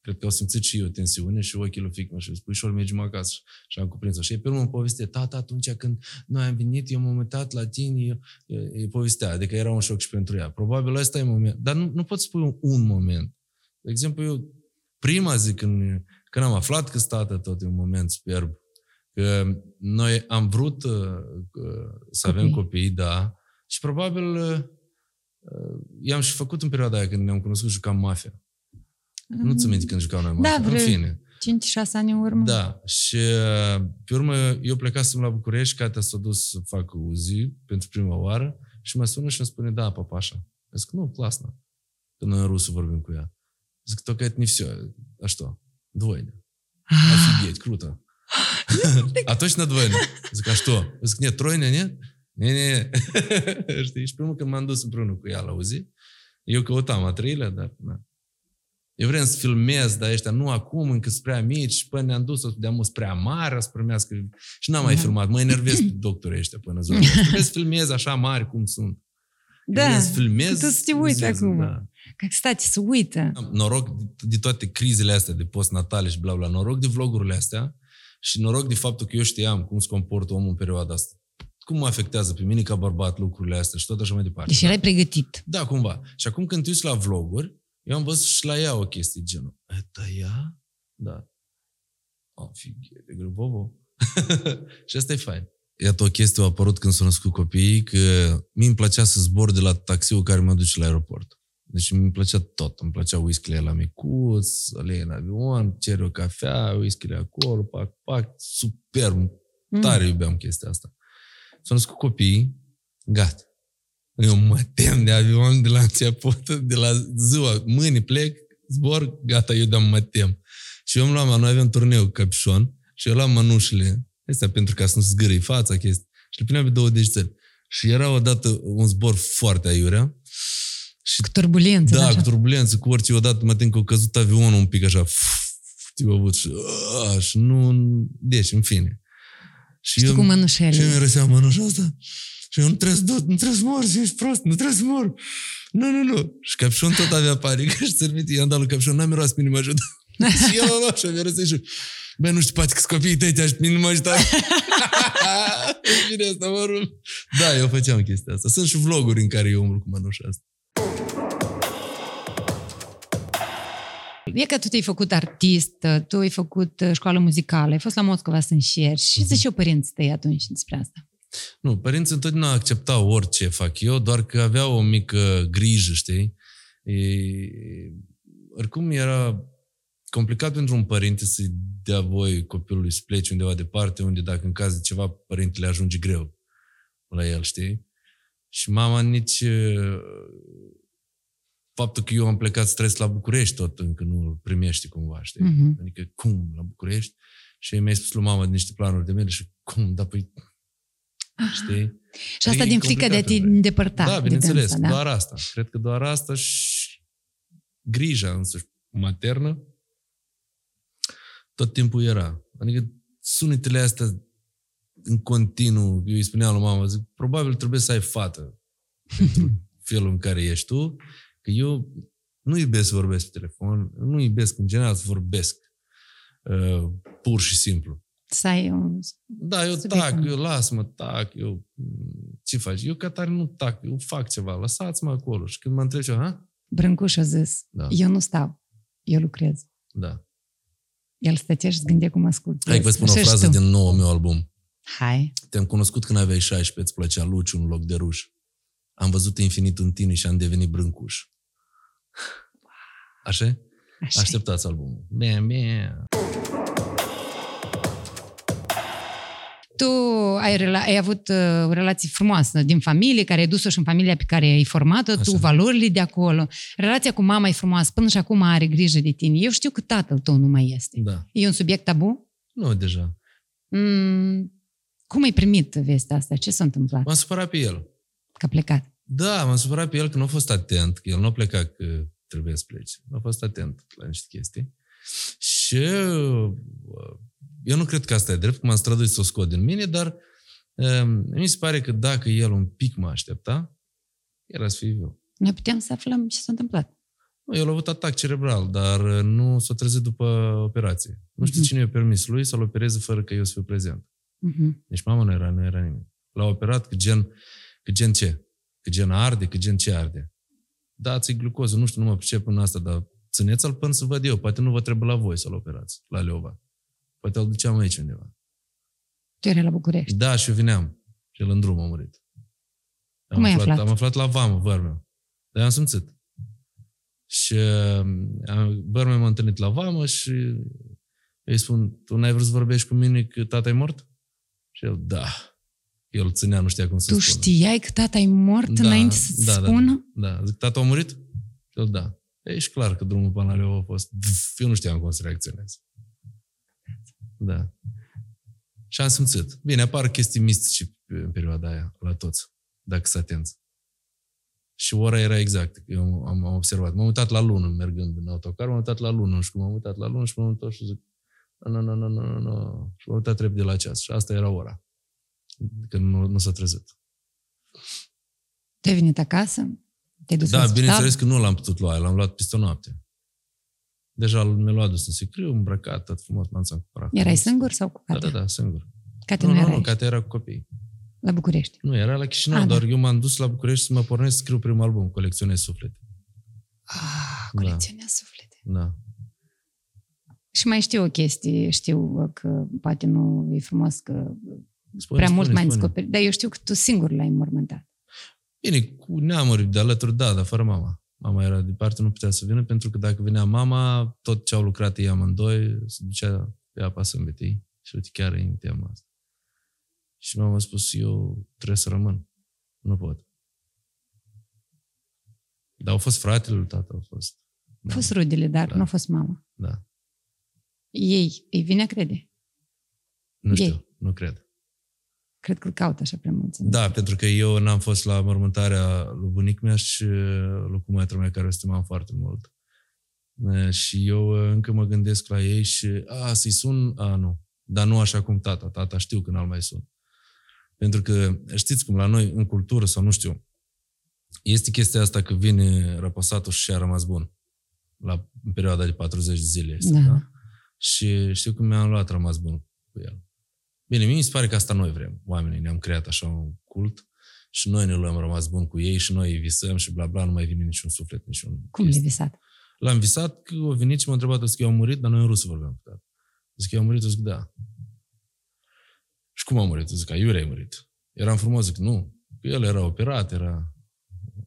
Cred că au simțit și eu tensiune și ochii lui fiică-mea și îi spui și ori mergem acasă. Și am cuprins-o. Și pe urmă îmi povestea, tata, atunci când noi am venit, eu m-am uitat la tine, îi povestea. Adică era un șoc și pentru ea. Probabil ăsta e moment. Dar nu pot spui un moment. De exemplu, eu prima zi când am aflat că-s tată, tot e un moment superb. Că noi am vrut să avem copii, da. Și probabil i-am și făcut în perioada aia când ne-am cunoscut, jucam mafia. Nu ți-o minte când jucam noi mafia, în fine. 5-6 ani în urmă. Da, și pe urmă eu plecasem la București, Katea s-a dus să facă UZI pentru prima oară și mă sună și îmi spune, da, papașa. Zic, nu, clasna. Că noi în rusă vorbim cu ea. Zic, tocă et ne всё, а что? Двойня. Офигеть, круто. А точно двойня? Zic, a что? Zic, ne, тройня, не? Не-не-не. Știi, și primul când m-am dus împreună cu ea la UZI, eu căutam a treilea, dar... Eu vreau să filmez, dar ăștia nu acum, încă sunt prea mici, până ne-am dus, o studiam prea mare, să primească... Și n-am mai filmat. Mă enervez pe doctorii ăștia până ziua. Trebuie să filmez așa mari cum sunt. Da, filmez, tu să te uiți acum. Da. Că stați să uită. Noroc de toate crizele astea de postnatale și bla bla, noroc de vlogurile astea și noroc de faptul că eu știam cum se comportă omul în perioada asta. Cum mă afectează pe mine ca bărbat lucrurile astea și tot așa mai departe. Deci erai pregătit. Da, cumva. Și acum când te uiți la vloguri, eu am văzut și la ea o chestie genul. Da, ea? Da. O, figie de grăbobo. Și asta e fain. Iată o chestie a apărut când s-au născut copiii, că mi-mi plăcea să zbor de la taxiul care mă duce la aeroport. Deci mi-mi plăcea tot. Îmi plăcea whisky-le la micuț, alei în avion, cer o cafea, whisky-le acolo, pac, pac, superb. Tare iubeam chestia asta. S-au născut copiii, gata. Eu mă tem de avion de la început, de la ziua, mâine plec, zbor, gata, eu mă tem. Și eu îmi luam, noi aveam turneu cu Capșon și eu luam mănușile, astea pentru ca să nu se zgârâi fața, chestii, și le puneam pe 20 țări. Și era odată un zbor foarte aiurea. Și, cu turbulență. Da, așa. Cu turbulență, cu orice odată, mă tem că a căzut avionul un pic așa, și nu, deci, în fine. Și eu, cu mănușele. Și eu miroseam mănușa asta. Și eu nu trebuie să mor, ești prost, nu trebuie să mor. Nu. Și Capșon tot avea parică și servit, i-am dat lui Capșon, n-a miroas, pe mine mă ajută. Și el a luat și a mirosit și băi, nu știu, poate că copiii tăi te-aș, mine nu mă ajută. Bine, asta mă rup. Da, eu făceam chestia asta. Sunt și vloguri în care eu umblu cu mănușa asta. E că tu te-ai făcut artist, tu ai făcut școală muzicală, ai fost la Moscova să înșerși. Și zici eu părinții tăi atunci despre asta? Nu, părinții întotdeauna acceptau orice fac eu, doar că aveau o mică grijă, știi? Oricum era complicat pentru un părinte să-i dea voi copilului să plece undeva departe, unde dacă în caz de ceva, părintele ajunge greu la el, știi? Și mama nici... Faptul că eu am plecat stres la București tot încă nu îl primește cumva, știi? Mm-hmm. Adică, cum, la București? Și mi-a spus lui mama niște planuri de mele și cum, da, păi... Știi? Și asta adică din frică de a te îndepărta. Da, bineînțeles, de doar asta. Cred că doar asta și grija însuși maternă tot timpul era. Adică sunetele astea în continuu, eu îi spuneam lui mama, zic, probabil trebuie să ai fată pentru felul în care ești tu, că eu nu iubesc să vorbesc pe telefon, nu iubesc în general să vorbesc pur și simplu. Da, eu tac, eu las-mă, tac, eu... Ce faci? Eu ca tare nu tac, eu fac ceva, lăsați-mă acolo. Și când mă întreb eu, ha? Brâncuș a zis, da. Eu nu stau, eu lucrez. Da. El stătea și-ți gândea cum ascultă. Hai că vă spun așa o frază din noul meu album. Hai. Te-am cunoscut când aveai 16, îți plăcea Luciu în loc de Ruș. Am văzut infinit în tine și am devenit Brâncuș. Așa? Așa. Așteptați albumul. Bine. Tu ai avut o relație frumoasă din familie, care ai dus-o și în familia pe care ai format-o, așa. Tu valorile de acolo. Relația cu mama e frumoasă, până și acum are grijă de tine. Eu știu că tatăl tău nu mai este. Da. E un subiect tabu? Nu, deja. Cum ai primit vestea asta? Ce s-a întâmplat? M-am supărat pe el. Că a plecat. Da, m-am supărat pe el că nu a fost atent, că el nu a plecat că trebuie să plece. Nu a fost atent la niște chestii. Și... Eu nu cred că asta e drept, că m-am străduit să o scot din mine, dar mi se pare că dacă el un pic mă aștepta, era să fie viu. Noi puteam să aflăm ce s-a întâmplat. El a avut atac cerebral, dar nu s-a trezit după operație. Nu știu cine i-a permis lui să-l opereze fără că eu să fiu prezent. Deci mama nu era nimeni. L-a operat că gen ce? Că gen arde, că gen ce arde. Da, ți-i glucoză, nu știu, nu mă pricep în asta, dar țineți-l până să văd eu. Poate nu vă trebuie la voi să-l operați, la Leova. Poate îl duceam aici undeva. Tu erai la București? Da, și eu vineam. Și el în drum a murit. Am aflat la vamă, vărmea. Dar am simțit. Și vărmea m-a întâlnit la vamă și îi spun, tu n-ai vrut să vorbești cu mine că tata e mort? Și el, da. El ținea, nu știa cum să spună. Tu știai că tata e mort înainte să-ți spună? Da. Zic, tata a murit? Și el, da. Ești clar că drumul până la Leo a fost... Eu nu știam cum să reacționez. Da. Și am simțit. Bine, apar chestii mistice în perioada aia, la toți, dacă s-atenți. Și ora era exact, eu am observat. M-am uitat la lună, mergând în autocar, m-am uitat la lună, și cum m-am uitat la lună și m-am uitat și zic, nu, și m-am uitat repede la ceas. Și asta era ora, că nu s-a trezit. Te-ai venit acasă? Te-ai dus la spital? Bineînțeles că nu l-am putut lua, l-am luat peste noapte. Deja mi-a luat dus în sicriu, îmbrăcat, tot frumos, m-am cumpărat. Erai singur sau cu Katea? Da, singur. Katea nu era? Nu, Katea era cu copiii. La București? Nu, era la Chișinău, doar eu m-am dus la București să mă pornesc, scriu primul album, Colecționez suflete. Colecționez suflete. Da. Și mai știu o chestie, știu că poate nu e frumos că prea mult mai descoperi, dar eu știu că tu singur l-ai înmormântat. Bine, cu neamuri de alături, dar fără mama. Mama era departe, nu putea să vină, pentru că dacă venea mama, tot ce au lucrat ei amândoi se ducea pe apa sâmbetei. Și uite, chiar îi teama asta. Și mama a spus, eu trebuie să rămân. Nu pot. Dar au fost fratele lui tata, au fost. Au fost rudele, dar nu a fost mama. Da. Ei, îi vine, crede? Nu știu, nu cred. Cred că îl caut așa prea mult. Da, pentru că eu n-am fost la mormântarea lui bunicul meu și lui cumăiatul meu, care o stimam foarte mult. Și eu încă mă gândesc la ei și, să-i sun? Nu. Dar nu așa cum tata. Tata știu că n-al mai sun. Pentru că știți cum la noi, în cultură sau nu știu, este chestia asta că vine răposatul și a rămas bun. În perioada de 40 de zile. Este, da? Și știu că mi-am luat rămas bun cu el. Bine, mie mi se pare că asta noi vrem. Oamenii ne-am creat așa un cult și noi ne luăm rămas bun cu ei și noi îi visăm și bla bla, nu mai vine niciun suflet, niciun... Cum l-ai visat? L-am visat că a venit și m-a întrebat că eu am murit, dar noi în rusă vorbeam. Zic că eu am murit, zic da. Și cum am murit? Zic că Iurea ai murit. Eram frumos, zic nu. El era operat,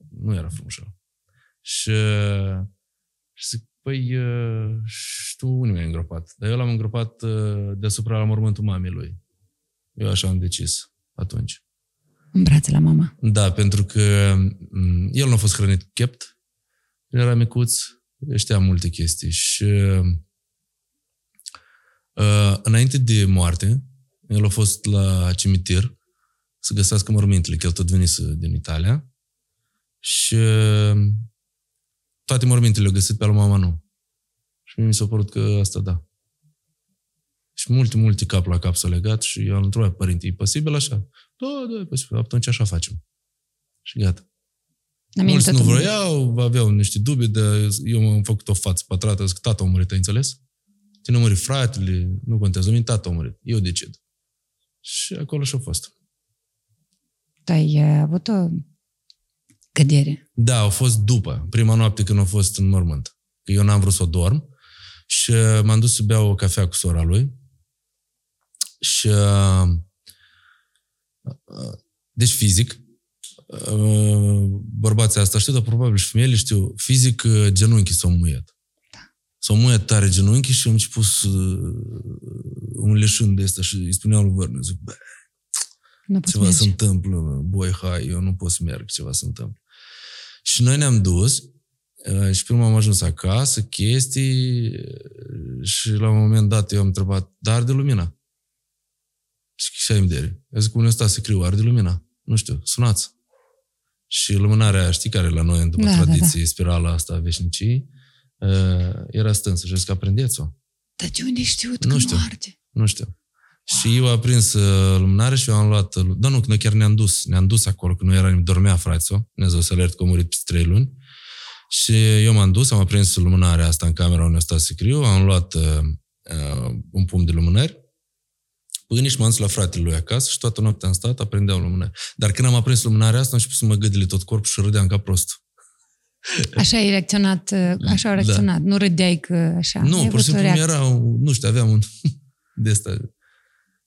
nu era frumos. Și zic, păi, și tu unii mi-ai îngropat. Dar eu l-am îngropat deasupra la mormântul mamei lui. Eu așa am decis atunci. În brațe la mama. Da, pentru că el nu a fost hrănit chept. El era micuț, știa multe chestii. Și înainte de moarte, el a fost la cimitir să găsească mormintele, că el tot venise din Italia. Și toate mormintele le-au găsit pe al mama nu. Și mi s-a părut că asta da. Și multe cap la cap s-au legat și eu am întrebat părinții, e posibil așa? Da, e posibil. Atunci așa facem. Și gata. Mulți nu vroiau, aveau niște dubii, dar eu m-am făcut o față pătrată, zic, tata a murit, ai înțeles? Tine a murit fratele, nu contează, mie tata a murit, eu decid. Și acolo și-a fost. Tu ai avut o cădere? Da, a fost după, prima noapte când a fost în mormânt. Că eu n-am vrut să o dorm și m-am dus să beau o cafea cu sora lui. Și deci fizic, bărbații asta știu, dar probabil și femeile știu, fizic genunchii s-au muiat. S-au muiat tare genunchii și am început un leșun de ăsta și îi spuneam lui Vărne, zic, ceva se întâmplă, boi, hai, eu nu pot să merg, ceva se întâmplă. Și noi ne-am dus și prima am ajuns acasă, chestii și la un moment dat eu am întrebat, dar arde lumina? Și ai vedere. Eu zic, unde ăsta se criu, arde lumina? Nu știu, sunați. Și lumânarea aia, știi, care la noi, într-o tradiție, spirala asta a veșnicii, era stânsă și zic, aprindeți-o. Dar de unde știut că nu arde? Nu știu. Wow. Și eu am prins lumânare și eu am luat... Dar nu, că noi chiar ne-am dus acolo, că nu era nimeni, dormea frațul, Dumnezeu să alert că a murit peste 3 luni. Și eu m-am dus, am aprins lumânarea asta în camera unde sta sicriu, am luat un pumn de lumânări, pâine și m-am dus la fratele lui acasă și toată noaptea am stat, aprindeam lumânări. Dar când am aprins lumânarea asta, am început să mă gâdile tot corpul și râdeam ca prostul. Așa ai reacționat, Da. Nu râdeai că așa. Nu, pur și simplu aveam un de asta.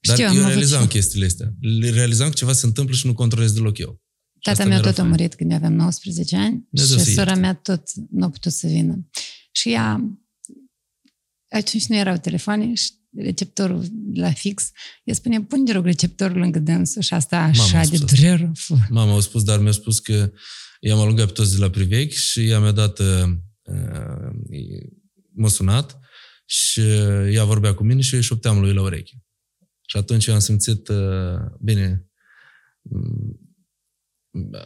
Dar știu, eu realizam chestiile astea. Le realizam că ceva se întâmplă și nu controlez deloc eu. Tata mea tot a murit când eu aveam 19 ani și sora mea tot nu a putut să vină. Și ea, atunci nu erau telefoane și receptorul la fix, ea spune, pune de rog receptorul lângă dânsul și asta așa de dureră. Mama a spus, dar mi-a spus că i-am alungat pe toți de la privechi și ea mi-a dat, m-a sunat și ea vorbea cu mine și eu șopteam lui la ureche. Și atunci eu am simțit, bine,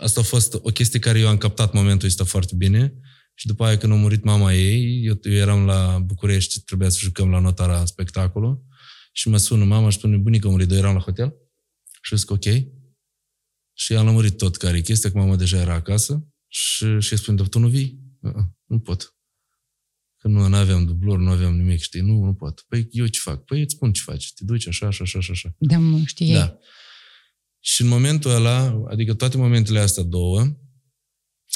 Asta a fost o chestie care eu am captat momentul ăsta foarte bine și după aia când a murit mama ei, eu eram la București, trebuia să jucăm la Nottara spectacolul și mă sună mama și spune, bunică a murit, eu eram la hotel și zic ok și am lămurit tot care e chestia, că mama deja era acasă și îi spune, tu nu vii? Nu pot. Că nu aveam dublor, nu aveam nimic, știi? Nu pot. Păi eu ce fac? Păi îți spun ce faci, te duci așa. Da, mă, știi ei. Da. Și în momentul ăla, adică toate momentele astea două,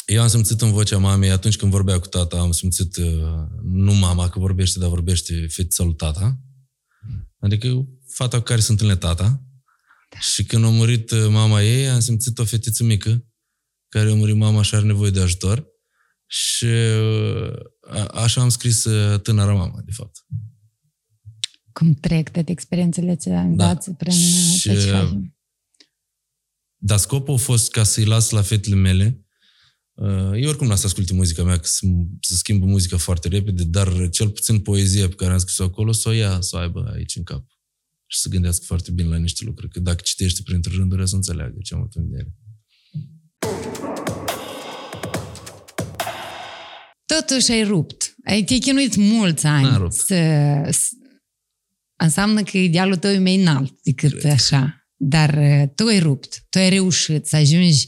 eu am simțit în vocea mamei, atunci când vorbea cu tata, am simțit, nu mama că vorbește, dar vorbește fetița lui tata. Adică fata cu care se întâlne tata. Da. Și când a murit mama ei, am simțit o fetiță mică, care a murit mama și are nevoie de ajutor. Și așa am scris tânăra mama, de fapt. Cum trec toate experiențele ce învață prin ce facem. Dar scopul a fost ca să-i las la fetele mele. Eu oricum las să asculte muzica mea, că se schimbă muzica foarte repede, dar cel puțin poezia pe care am scris-o acolo, să o ia, să o aibă aici în cap. Și să gândească foarte bine la niște lucruri, că dacă citește printre rânduri, să înțeleagă ce am avut în vedere. Totuși ai rupt. Te-ai chinuit mulți ani. Înseamnă că idealul tău e mai înalt decât așa. Dar tu ai rupt, tu ai reușit să ajungi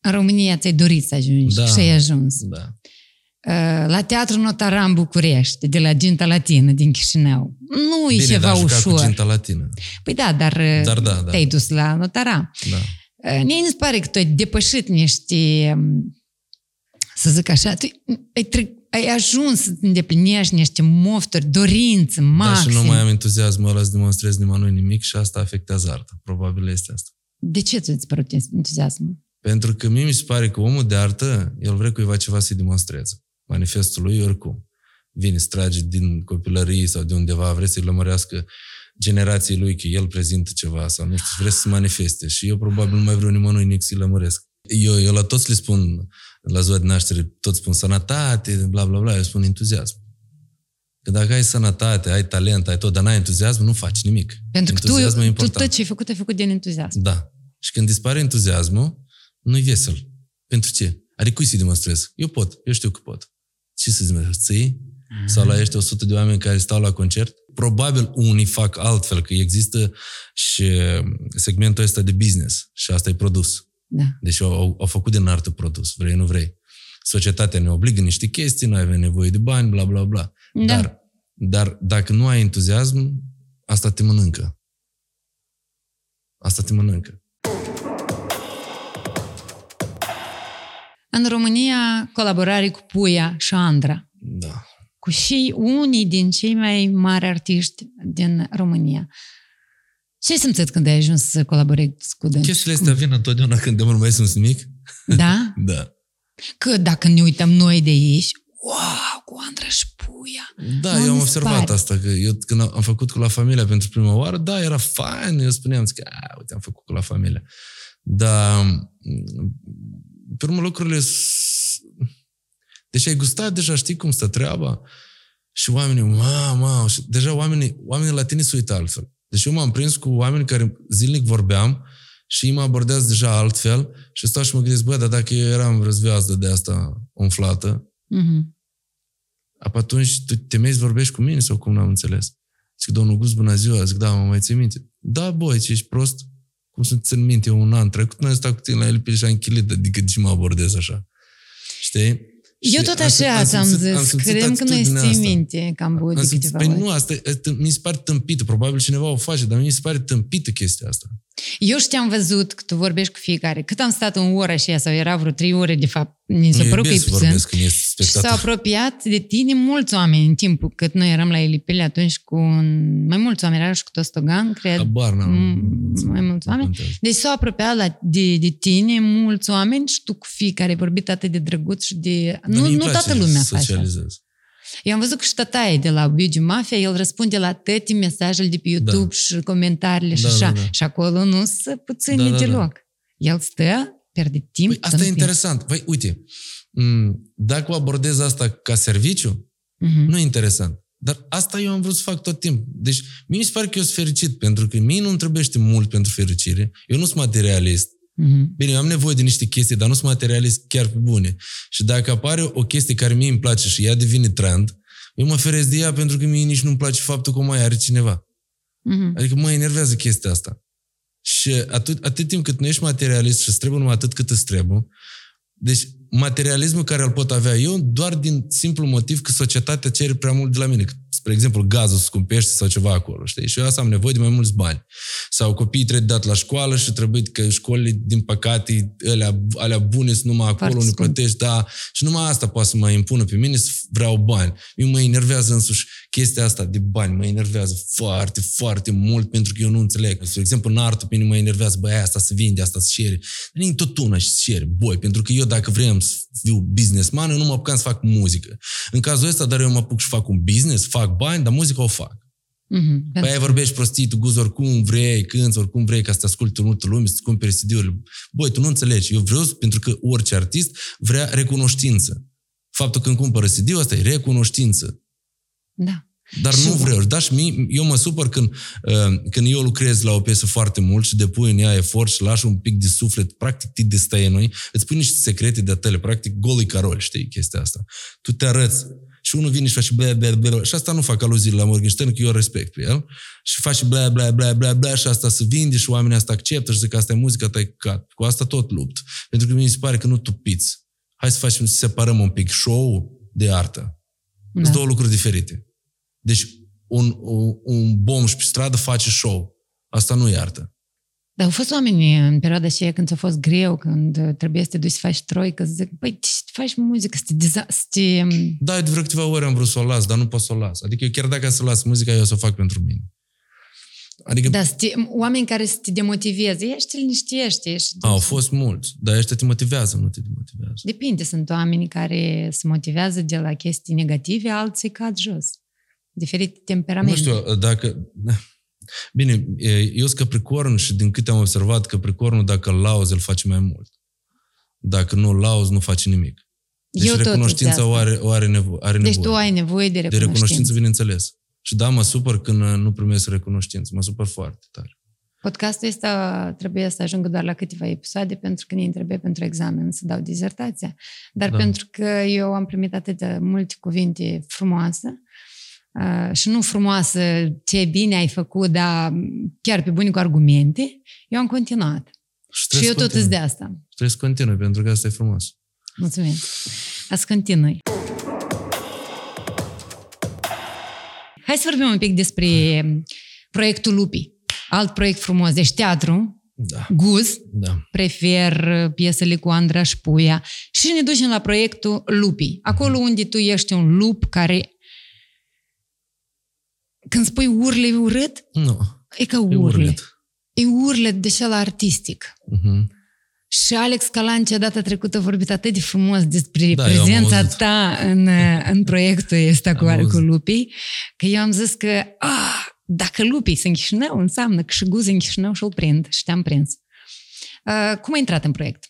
în România, ți-ai dorit să ajungi și ai ajuns. Da. La Teatru Nottara în București, de la Ginta Latină din Chișinău. Nu e ceva ușor. Cu Ginta Latină. Păi da, dar te-ai dus la Nottara. Da. Ne pare că tu ai depășit niște, să zic așa, tu ai ajuns să îndeplinești niște mofturi, dorințe, maxim. Da, și nu mai am entuziasmul ăla să demonstrezi nimănui nimic și asta afectează arta. Probabil este asta. De ce ți-a părut entuziasmul? Pentru că mie mi se pare că omul de artă, el vrea cuiva ceva să-i demonstreze. Manifestul lui oricum. Vine, se trage din copilărie sau de undeva, vrea să-i lămărească generației lui că el prezintă ceva sau nu știu, vrea să se manifeste. Și eu probabil nu mai vreau nimănui nici să-i lămăresc. Eu la toți le spun, la ziua de naștere, toți spun sănătate, bla, bla, bla, eu spun entuziasm. Că dacă ai sănătate, ai talent, ai tot, dar n-ai entuziasm, nu faci nimic. Pentru că tu tot ce ai făcut din entuziasm. Da. Și când dispare entuziasmul, nu-i vesel. Pentru ce? Adică cui să-i demonstrez? Eu pot, eu știu că pot. Ce să-i demonstrez? Sau la ăștia 100 de oameni care stau la concert? Probabil unii fac altfel, că există și segmentul ăsta de business și asta e produs. Da. Deci au făcut din artă produs, vrei, nu vrei. Societatea ne obligă niște chestii, noi avem nevoie de bani, bla, bla, bla. Da. Dar dacă nu ai entuziasm, asta te mănâncă. Asta te mănâncă. În România, colaborare cu Puia și Andra. Da. Cu și unii din cei mai mari artiști din România. Ce ai simțit când ai ajuns să colaborezi cu dânsul? Chestiile astea vin întotdeauna când de mult mai sunt nimic. Da? Da. Că dacă ne uităm noi de aici, wow, cu Andra și Puia. Da, eu am observat asta. Că eu când am făcut cu La Familia pentru prima oară, da, era fain. Eu spuneam că, uite, am făcut cu La Familia. Dar, pe urmă, lucrurile... Deci ai gustat deja, știi cum stă treaba? Și oamenii, și deja oamenii la tine se uită altfel. Deci eu m-am prins cu oameni care zilnic vorbeam și ei mă abordează deja altfel și stau și mă gândesc, dar dacă eu eram răzvează de asta umflată, atunci tu te mei să vorbești cu mine sau cum n-am înțeles? Zic, domnul Guz, bună ziua. Zic, da, mă mai ții minte? Da, băi, ce ești prost? Cum să-mi țin minte? Eu un an trecut, noi am stat cu tine la el și am chilit, adică de ce mă abordez așa? Știi? Eu tot așa am zis, credem că noi ții minte cam băudică ceva. Păi nu, asta mi se pare tâmpită, probabil cineva o face, dar mi se pare tâmpită chestia asta. Eu și te-am văzut că tu vorbești cu fiecare. Cât am stat în ora și sau era vreo 3 ore, de fapt, ni se pare că e puțin. Și s-au apropiat de tine mulți oameni în timpul cât noi eram la Elipile atunci cu mai mulți oameni, era și cu Tostogan, cred. Habar n-am. Mai mulți oameni. Deci s-au apropiat de tine mulți oameni și tu cu fiecare ai vorbit atât de drăguț și de... Nu toată lumea face asta. Eu am văzut că și tătaie de la Beauty Mafia, el răspunde la toate mesajele de pe YouTube și comentariile și așa. Și acolo nu sunt puține deloc. El stă, pierde timp. Păi, asta e interesant. Păi, uite, dacă abordez asta ca serviciu, nu e interesant. Dar asta eu am vrut să fac tot timpul. Deci, mie mi se pare că eu sunt fericit, pentru că mie nu-mi trebuiește mult pentru fericire. Eu nu sunt materialist. Mm-hmm. Bine, eu am nevoie de niște chestii, dar nu sunt materialist chiar pe bune. Și dacă apare o chestie care mie îmi place și ea devine trend, eu mă feresc de ea pentru că mie nici nu-mi place faptul că o mai are cineva. Mm-hmm. Adică mă enervează chestia asta. Și atât timp cât nu ești materialist și îți trebuie numai atât cât îți trebuie, deci materialismul care îl pot avea eu doar din simplu motiv că societatea cere prea mult de la mine. Spre exemplu, gazul scumpește sau ceva acolo, știi? Și eu asta am nevoie de mai mulți bani. Sau copiii trebuie dat la școală și trebuie că școlile, din păcate, alea bune sunt numai acolo, nu plătești, da. Și numai asta poate să mă impună pe mine, să vreau bani. Eu mă enervează însuși chestia asta de bani, mă enervează foarte, foarte mult pentru că eu nu înțeleg. Spre exemplu, în artă pe mine mă enervează, băi, asta se vinde, asta se share. Dar e tot una și se share, boi, pentru că eu dacă vrem să fiu businessman, eu nu mă apucam să fac muzică. În cazul ăsta, dar eu mă apuc și fac un business, fac bani, dar muzica o fac. Mm-hmm. Păi aia vorbești prostii, tu guzi oricum vrei, cânti oricum vrei, ca să te asculti în multă lume, să-ți cumperi CD-urile. Băi, tu nu înțelegi. Eu vreau, pentru că orice artist vrea recunoștință. Faptul că îmi cumpără CD-ul, asta e recunoștință. Da. Dar și nu vreau. Da, și mie, eu mă supăr când eu lucrez la o piesă foarte mult și depui în ea efort și lași un pic de suflet, practic te destăienui, îți pui niște secrete de-a tale, practic golii Carol, știi, chestia asta. Tu te arăți. Și unul vine și face bla bla bla. Și asta nu fac aluzii la Morgenstern, că eu respect pe el. Și face bla bla bla bla bla și asta se vinde și oamenii asta acceptă și zic că asta e muzica ta, e cat. Cu asta tot lupt. Pentru că mi se pare că nu tupiți. Hai să facem, să separăm un pic show de artă. Da. Sunt două lucruri diferite. Deci un bomș pe stradă face show. Asta nu e artă. Dar au fost oameni în perioada aceea când ți-a fost greu, când trebuie să te duci să faci troică, să zic, băi, ce faci muzică, să te dezastri? Da, de vreo câteva ori am vrut să o las, dar nu pot să o las. Adică eu chiar dacă să las muzica, eu o să o fac pentru mine. Adică... Da, oameni care să te demotiveze, ești liniștiește. Ești... Au fost mulți, dar ăștia te motivează, nu te demotivează. Depinde, sunt oameni care se motivează de la chestii negative, alții cad jos. Diferite temperamente. Nu știu, dacă... Bine, eu sunt Capricorn și din câte am observat, Capricornul, dacă îl lauzi, îl face mai mult. Dacă nu îl lauzi, nu faci nimic. Deci eu recunoștința are nevoie. Deci tu ai nevoie de recunoștință. De recunoștință, bineînțeles. Și da, mă supăr când nu primesc recunoștință. Mă supăr foarte tare. Podcastul ăsta trebuie să ajungă doar la câteva episoade pentru că ne trebuie pentru examen să dau dizertația. Dar da. Pentru că eu am primit atât de multe cuvinte frumoase, și nu frumoasă, ce bine ai făcut, dar chiar pe bune cu argumente, eu am continuat. Și eu tot de asta. Trebuie să continui, pentru că asta e frumos. Mulțumesc. Să continui. Hai să vorbim un pic despre proiectul Lupi. Alt proiect frumos, deci teatru. Da. Guz, da. Prefer piesele cu Andra și Puia. Și ne ducem la proiectul Lupi. Acolo unde tu ești un lup care... Când spui urle urât, nu. E ca urle. E urlet de cel artistic. Uh-huh. Și Alex Calancea data trecută a vorbit atât de frumos despre prezența ta în proiectul ăsta cu Lupii, că eu am zis că dacă Lupii sunt în Chișinău, înseamnă că și Guz în Chișinău și-l prind și te-am prins. Cum ai intrat în proiect?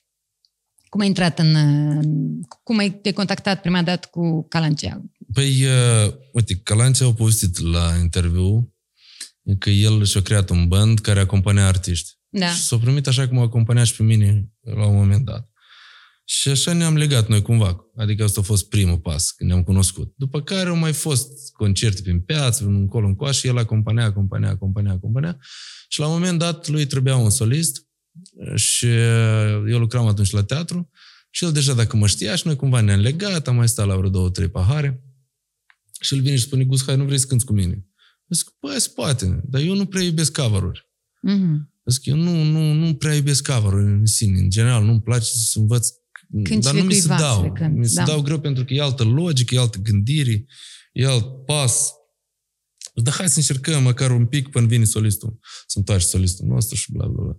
Cum ai te contactat prima dată cu Calancea? Păi, uite, Calancea a povestit la interviu că el și-a creat un band care acompania artiști. Da. Și s-a primit așa cum acompania și pe mine la un moment dat. Și așa ne-am legat noi cumva. Adică asta a fost primul pas, când ne-am cunoscut. După care au mai fost concerte prin piață, încolo, încoașă, și el acompania. Și la un moment dat lui trebuia un solist și eu lucram atunci la teatru și el deja dacă mă știa și noi cumva ne-am legat, am mai stat la vreo 2-3 pahare și el vine și spune: Guz, hai, nu vrei să cânti cu mine? Eu zic, băi, se poate, dar eu nu prea iubesc cover-uri. Mm-hmm. Zic, eu nu prea iubesc cover-uri în sine, în general, nu-mi place să învăț, când dar nu mi se dau. Mi se dau greu pentru că e altă logică, e altă gândire, e alt pas. Dar hai să încercăm măcar un pic până vine solistul, să întoarce solistul nostru și bla bla bla.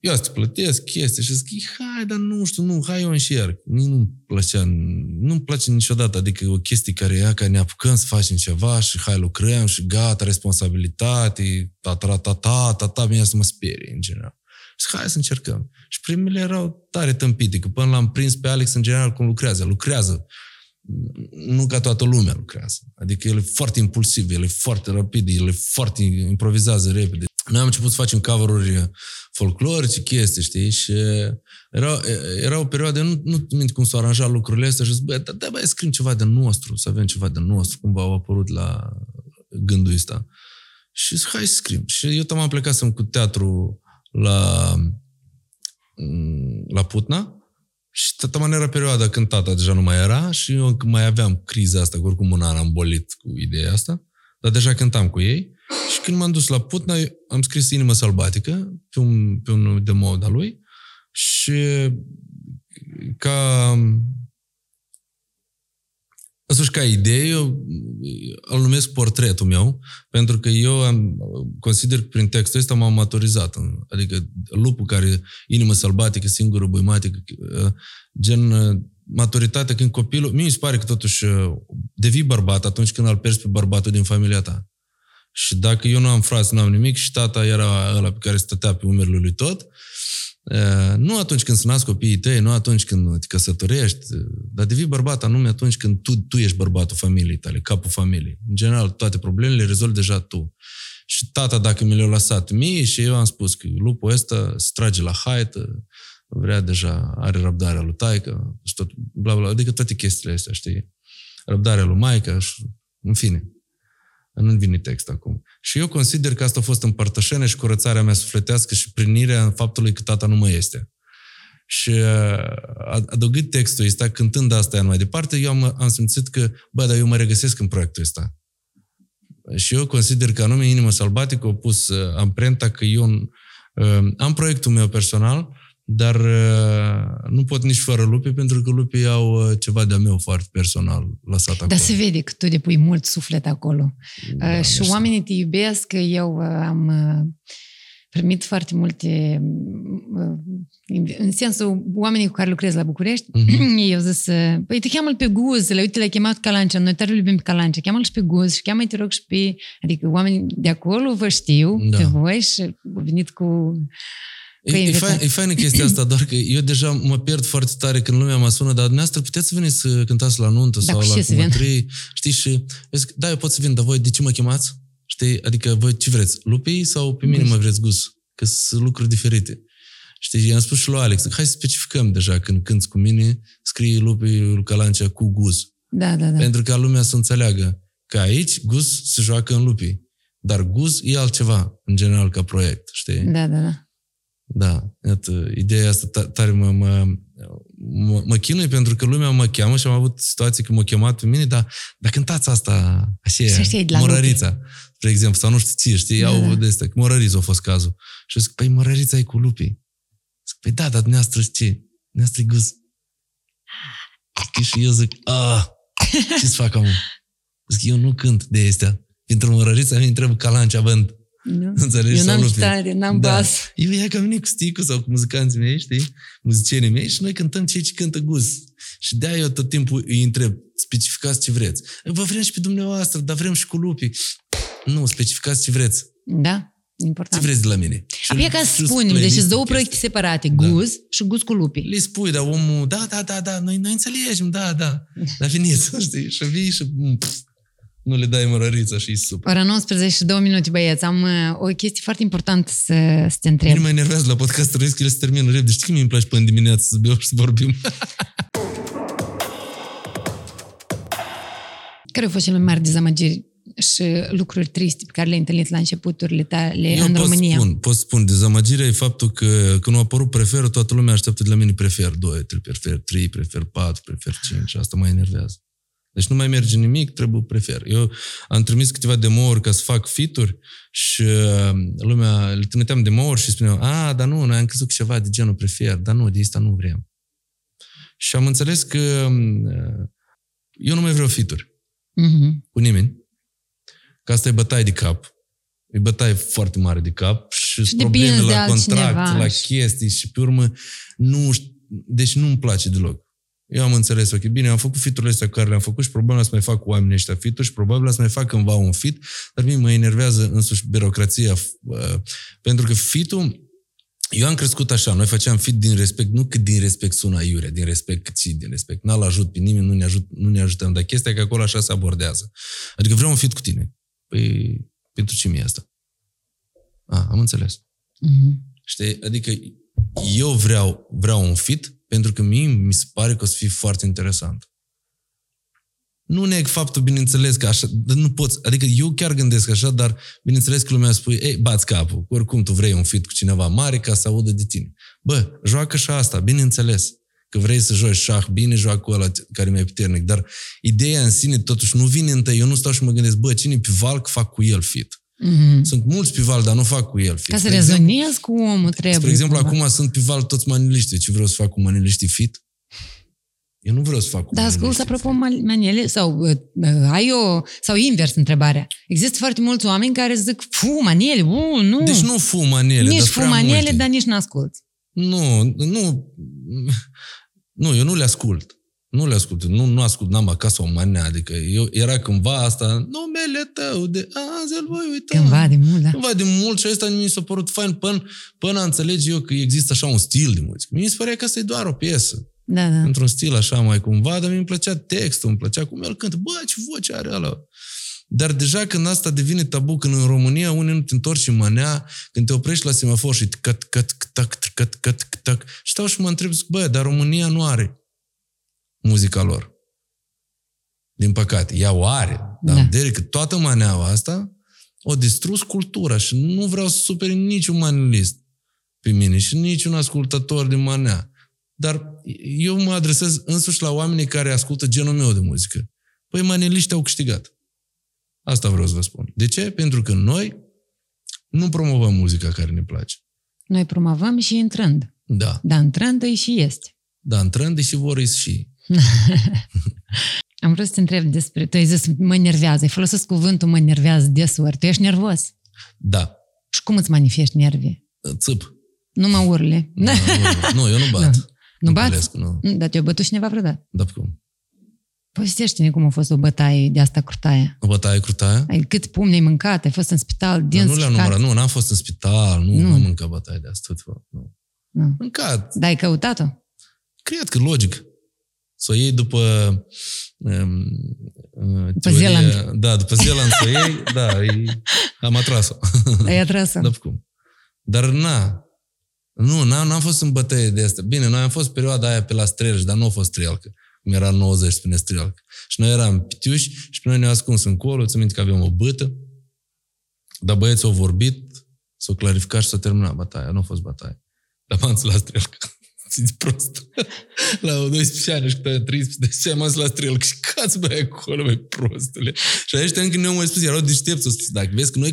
Eu asta plătesc chestii și zic, hai, dar nu știu, hai eu înșier. Nu-mi place niciodată, adică o chestie care e că ne apucăm să facem ceva și hai lucrăm și gata, responsabilitate, ta, mie asta mă sperie în general. Și hai să încercăm. Și primele erau tare tâmpite, că până l-am prins pe Alex în general cum lucrează. Nu ca toată lumea lucrează. Adică el e foarte impulsiv, el e foarte rapid, el e foarte improvizează repede. noi am început să facem cover-uri folclorice, chestii, știi? Și era o perioadă, nu mint cum s-au aranjat lucrurile astea și zic, băi, scriem ceva de nostru, să avem ceva de nostru, cumva au apărut la gândul ăsta. Și zic, hai să scriem. Și eu am plecat să-mi cu teatru la Putna și tata era perioada când tata deja nu mai era și eu mai aveam criza asta, că oricum un an am bolit cu ideea asta, dar deja cântam cu ei. Și când m-am dus la Putna, am scris Inimă sălbatică pe un demo de-a lui și ca idee, eu îl numesc portretul meu, pentru că eu consider că prin textul ăsta m-am maturizat. Adică lupul care, inimă sălbatică, singură, buimatică, gen maturitate când copilul... Mie îmi pare că totuși devii bărbat atunci când îl pierzi pe bărbatul din familia ta. Și dacă eu nu am frați, nu am nimic și tata era ăla pe care stătea pe umerii lui tot... Nu atunci când se nasc copiii tăi, nu atunci când te căsătorești, dar devii bărbat anume atunci când tu ești bărbatul familiei tale, capul familiei. În general, toate problemele le rezolvi deja tu. Și tata, dacă mi le-a lăsat mie, și eu am spus că lupul ăsta se trage la haită, vrea deja, are răbdarea lui taică, și tot, bla, bla, adică toate chestiile astea, știi? Răbdarea lui maică, și, în fine. Nu-mi vine text acum. Și eu consider că asta a fost împărtășenie și curățarea mea sufletească și prinirea faptului că tata nu mai este. Și adăugând textul ăsta, cântând asta mai departe, eu am simțit că, dar eu mă regăsesc în proiectul ăsta. Și eu consider că anume Inimă sălbatică a pus amprenta că eu am proiectul meu personal, dar nu pot nici fără Lupi, pentru că Lupii au ceva de-a meu foarte personal lăsat acolo. Dar se vede că tu depui mult suflet acolo. Da, și oamenii te iubesc. Eu am primit foarte multe... În sensul, oamenii cu care lucrez la București, eu zis, păi te cheamă-l pe Guz, uite, l-ai chemat Calancea, noi tare iubim pe Calancea, cheamă-l și pe Guz și cheamă-i, te rog, și pe... Adică oamenii de acolo vă știu, da, pe voi și au venit cu... E faină chestia asta, doar că eu deja mă pierd foarte tare când lumea mă sună, dar dumneavoastră puteți să veniți să cântați la nuntă sau la cumătrii, știi, și eu zic, da, eu pot să vin, dar voi de ce mă chemați? Știi, adică voi ce vreți? Lupii sau pe mine mă vreți Guz? Că sunt lucruri diferite. Știi, i-am spus și lui Alex, hai să specificăm deja când cânti cu mine, scrie Lupii Calancea cu Guz. Da, da, da. Pentru ca lumea să înțeleagă că aici Guz se joacă în Lupii, dar Guz e altceva, în general, ca proiect, știi? Da, da, da. Da, iată, ideea asta tare mă chinuie pentru că lumea mă cheamă și am avut situații când m-a chemat pe mine, dar cântați asta, așa e, Mărărița, spre exemplu, sau nu știu ție, știi, iau de asta, că Mărărița a fost cazul. Și zic, păi Mărărița e cu Lupii. Zic, păi da, dar dumneavoastră ce? Dumneavoastră e Guz. Și eu zic, ce-ți fac acum? Zic, eu nu cânt de astea. Pentru Mărărița mi-i întreb Calancea bând. Nu? Înțelegi, eu n-am stare, n-am bas. Eu ia că am venit cu sticul sau cu muzicanții mei, știi? Muzicienii mei și noi cântăm cei ce cântă Guz. Și de-aia eu tot timpul îi întreb, specificați ce vreți. Vă vrem și pe dumneavoastră, dar vrem și cu Lupii. Nu, specificați ce vreți. Da, important. Ce vreți de la mine? Apoi ca să spunem, deci sunt două proiecte separate, Guz și Guz cu Lupii. Le spui, dar omul, da, noi înțelegem, da. Dar veniți, știi? Și vii și... Nu le dai Mărărița și e super. Ora 19:02, băieți. Am o chestie foarte importantă să te întreb. Mine mă enervează la podcastul ăsta că el se termină repede. Știi că mie îmi place până dimineață să beau și să vorbim? Care au fost cele mai mari dezamăgiri și lucruri triste pe care le-ai întâlnit la începuturile tale în România? Eu pot spun. Dezamăgirea e faptul că când a apărut Preferul, toată lumea așteaptă de la mine Prefer 2, Prefer 3, Prefer 4, Prefer 5. Asta mă enervează. Deci nu mai merge nimic, trebuie Prefer. Eu am trimis câteva demo-uri ca să fac feat-uri și lumea, le trimiteam demo-uri și spuneau, dar nu, noi am crezut ceva de genul Prefer, dar nu, de asta nu vrem. Și am înțeles că eu nu mai vreau feat-uri cu nimeni, că asta e bătaie de cap. E bătaie foarte mare de cap și probleme la contract, la chestii și pe urmă, deci nu-mi place deloc. Eu am înțeles, ok, bine, am făcut feat-urile astea care le-am făcut și probabil să mai fac cu oamenii ăștia feat-uri și probabil să mai fac cândva un feat, dar mie mă enervează însuși birocrația. Pentru că feat-ul, eu am crescut așa, noi făceam feat din respect, nu că din respect sună iurea, din respect cât și din respect. N-al ajut pe nimeni, nu ne ajutăm, dar chestia e că acolo așa se abordează. Adică vreau un feat cu tine. Păi, pentru ce mi-e asta? A, am înțeles. Mm-hmm. Știi? Adică eu vreau un fit pentru că mie mi se pare că o să fie foarte interesant. Nu neg faptul, bineînțeles, că așa, dar nu poți, adică eu chiar gândesc așa, dar bineînțeles că lumea spune, ei, bați capul, oricum tu vrei un fit cu cineva mare ca să audă de tine. Bă, joacă și asta, bineînțeles. Că vrei să joci șah, bine joacă cu ăla care e mai puternic, dar ideea în sine totuși nu vine întâi, eu nu stau și mă gândesc, bă, cine e pival că fac cu el fit? Mm-hmm. Sunt mulți pivali, dar nu fac cu el fit. Ca să rezonezi cu omul trebuie. Spre exemplu, acum sunt pival toți maniliștii, ce vreau să fac cu maniliștii fit? Eu nu vreau să fac... Dar ascultă, apropo, maniele, sau invers întrebarea. Există foarte mulți oameni care zic, fu, maniele, nu. Deci nu fu maniele, nici fu maniele, dar nici nu asculți. Nu, eu nu le ascult. Nu ascult, n-am acasă o manea, adică eu, era cândva asta, numele tău de azi îl voi uita. Cândva de mult, da. Cândva de mult și ăsta mi s-a părut fain până înțelege eu că există așa un stil de muzică. Mi se părea că asta e doar o piesă. Da, da. Într-un stil așa mai cumva, dar mi-mi plăcea textul, îmi plăcea cum el cântă. Bă, ce voce are ăla! Dar deja când asta devine tabu, când în România unii nu te întorci și manea, când te oprești la semafor și cat, stau și mă întreb, zic, bă, dar România nu are muzica lor. Din păcate, ea o are. Dar că toată maneaua asta o distrus cultura și nu vreau să superi niciun manelist pe mine și niciun ascultător de manea. Dar eu mă adresez însuși la oamenii care ascultă genul meu de muzică. Păi maneliști au câștigat. Asta vreau să vă spun. De ce? Pentru că noi nu promovăm muzica care ne place. Noi promovăm și în trend. Da. Dar în trend îi și este. Da, în trend îi și vor îi și. Am vrut să te întreb despre... Tu ai zis, mă enervează. Ai folosit cuvântul mă enervează desori. Tu ești nervos? Da. Și cum îți manifesti nervii? Țâp. Nu mă urle. Nu, eu nu bat. Nu bați? Dar te-a bătut cineva vreodată? Da, cum? Povestește-ne cum a fost o bătaie de asta crutaia. O bătaie crutaia? Cât pumni ai mâncat? Ai fost în spital? Nu le-am numărat. Nu, n-am fost în spital. Nu am mâncat bătaie de asta. Nu. Mâncat. Dar ai căutat-o? Cred că logic. Să o iei după... după Zeeland. Da, după Zeeland să o iei. Da, am atras-o. Ai atras-o? Da, cum? Dar Nu, n-am fost în bătăie de asta. Bine, noi am fost perioada aia pe la Strelj, dar nu a fost Strelcă. Cum era 90, spune Strelcă. Și noi eram pitiuși și pe noi ne-au ascuns în colo. Ți-am minte că aveam o bâtă. Dar băieții au vorbit, s-au clarificat și s-a terminat bătaia. Nu a fost bătaie. Dar m-am dus la Strelcă. Ți-ți prost. La 12 ani și câte 13 ani m-am dus la Strelcă. Și cați băi acolo, băi prostule. Și ăștia încă ne-au mai spus, erau deștepți. Dacă vezi că noi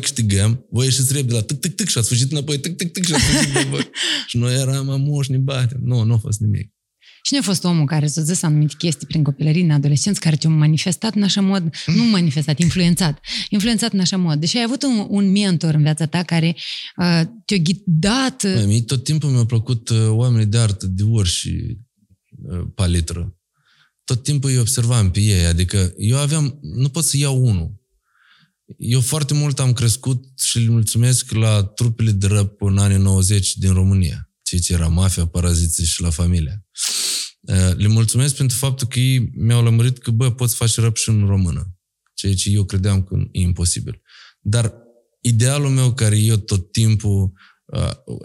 câștigăm, voi ieșiți repede la tic-tic-tic și ați fugit înapoi, tic-tic-tic și ați fugit înapoi. Și noi eram amoși, ne batem. Nu a fost nimic. Cine a fost omul care s-a zis anumite chestii prin copilărie, în adolescență, care te-a manifestat în așa mod, influențat. Influențat în așa mod. Deci ai avut un mentor în viața ta care te-a ghidat. Mie tot timpul mi-a plăcut oamenii de artă, de ori și palitră. Tot timpul îi observam pe ei. Adică eu aveam, nu pot să iau unul. Eu foarte mult am crescut și îl mulțumesc la trupele de rap în anii 90 din România. Ceea ce era Mafia, Paraziții și La Familia. Le mulțumesc pentru faptul că ei mi-au lămurit că, bă, poți face rap și în română. Ceea ce eu credeam că e imposibil. Dar idealul meu, care eu tot timpul,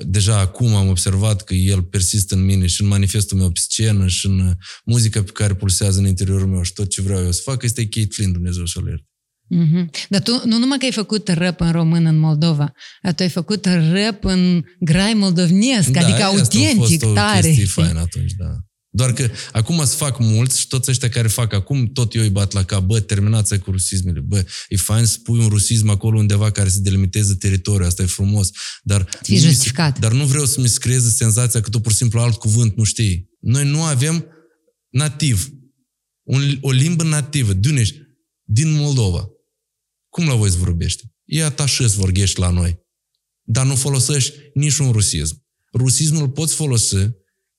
deja acum am observat că el persistă în mine și în manifestul meu pe scenă și în muzica pe care pulsează în interiorul meu și tot ce vreau eu să fac, este Caitlyn, Dumnezeu și-o ierte. Mm-hmm. Dar tu nu numai că ai făcut rap în român în Moldova, dar tu ai făcut rap în grai moldovnesc, da, adică autentic, tare. Da, asta a fost o chestie faină atunci, da. Doar că acum se fac mulți și toți ăștia care fac acum, tot eu îi bat la cap, bă, terminați cu rusismele, bă, e fain să pui un rusism acolo undeva care să delimiteze teritoriul, asta e frumos, dar nu vreau să-mi creeze senzația că tu pur și simplu alt cuvânt nu știi. Noi nu avem nativ, o limbă nativă, dunești, din Moldova. Cum la voi se vorbește? E atașez vorbești la noi. Dar nu folosești niciun rusism. Rusismul poți folosi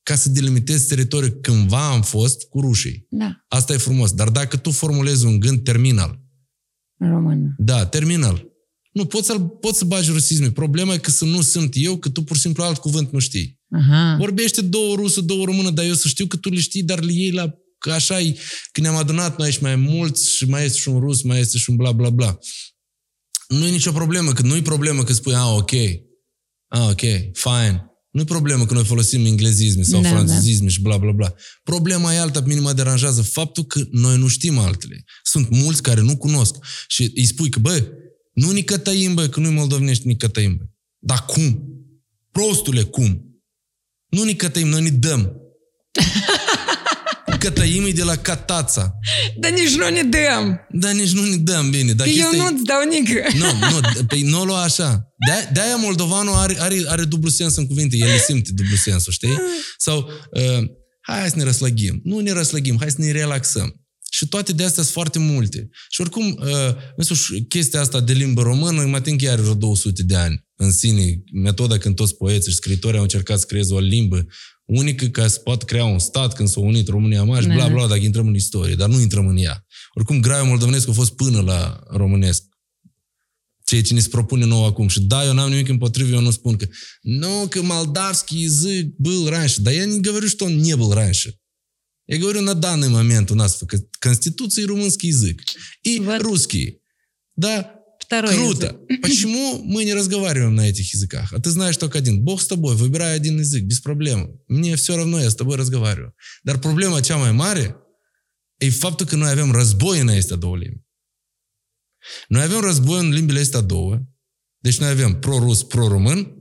ca să delimitezi teritoriul. Cândva am fost cu rușii. Da. Asta e frumos. Dar dacă tu formulezi un gând terminal. Român. Da, terminal. Nu, poți să bagi rusisme. Problema e că să nu sunt eu, că tu pur și simplu alt cuvânt nu știi. Aha. Vorbește două rusă, două română, dar eu să știu că tu le știi, dar le iei la... Că așa-i, când ne-am adunat noi și mai mulți și mai este și un rus, mai este și un bla bla bla. Nu-i nicio problemă, că nu-i problemă că spui, ok, fine. Nu-i problemă că noi folosim englezisme sau francezisme și bla, bla, bla. Problema e alta, pe mine mă deranjează faptul că noi nu știm altele. Sunt mulți care nu cunosc și îi spui că, bă, nu nicătăim, bă, că nu-i moldovnești nicătăim, bă. Dar cum? Prostule, cum? Nu nicătăim, noi ne dăm. Cătăim e de la catața. Dar nici nu ne dăm. Bine. Dacă eu nu-ți dau nică. Nu lua așa. De-aia moldovanul are dublu sens în cuvinte. El simte dublu sensul, știi? Sau, hai să ne răslăgim. Nu ne răslăgim, hai să ne relaxăm. Și toate de astea sunt foarte multe. Și oricum, chestia asta de limbă română, mă ating chiar vreo 200 de ani în sine. Metoda când toți poeții și scriitorii au încercat să creeze o limbă unică ca să poată crea un stat când s-a unit România mare și bla, bla, dacă intrăm în istorie, dar nu intrăm în ea. Oricum, graiul moldovenesc a fost până la românesc. Ceea ce ne se propune nou acum. Și da, eu n-am nimic împotrivă, eu nu spun că nu, că moldavski язык был раньше. Да я не говорю, что он не был раньше. Я говорю на данный момент у нас в Конституции румынский язык и вот. Русский. Да, второй круто. Язык. Почему мы не разговариваем на этих языках? А ты знаешь только один. Бог с тобой, выбирай один язык, без проблем. Мне все равно, я с тобой разговариваю. Dar problema cea mai mare e faptul că noi avem război în aceste două limbi. Noi avem război în limbile astea două. Deci noi avem pro-rus, pro-român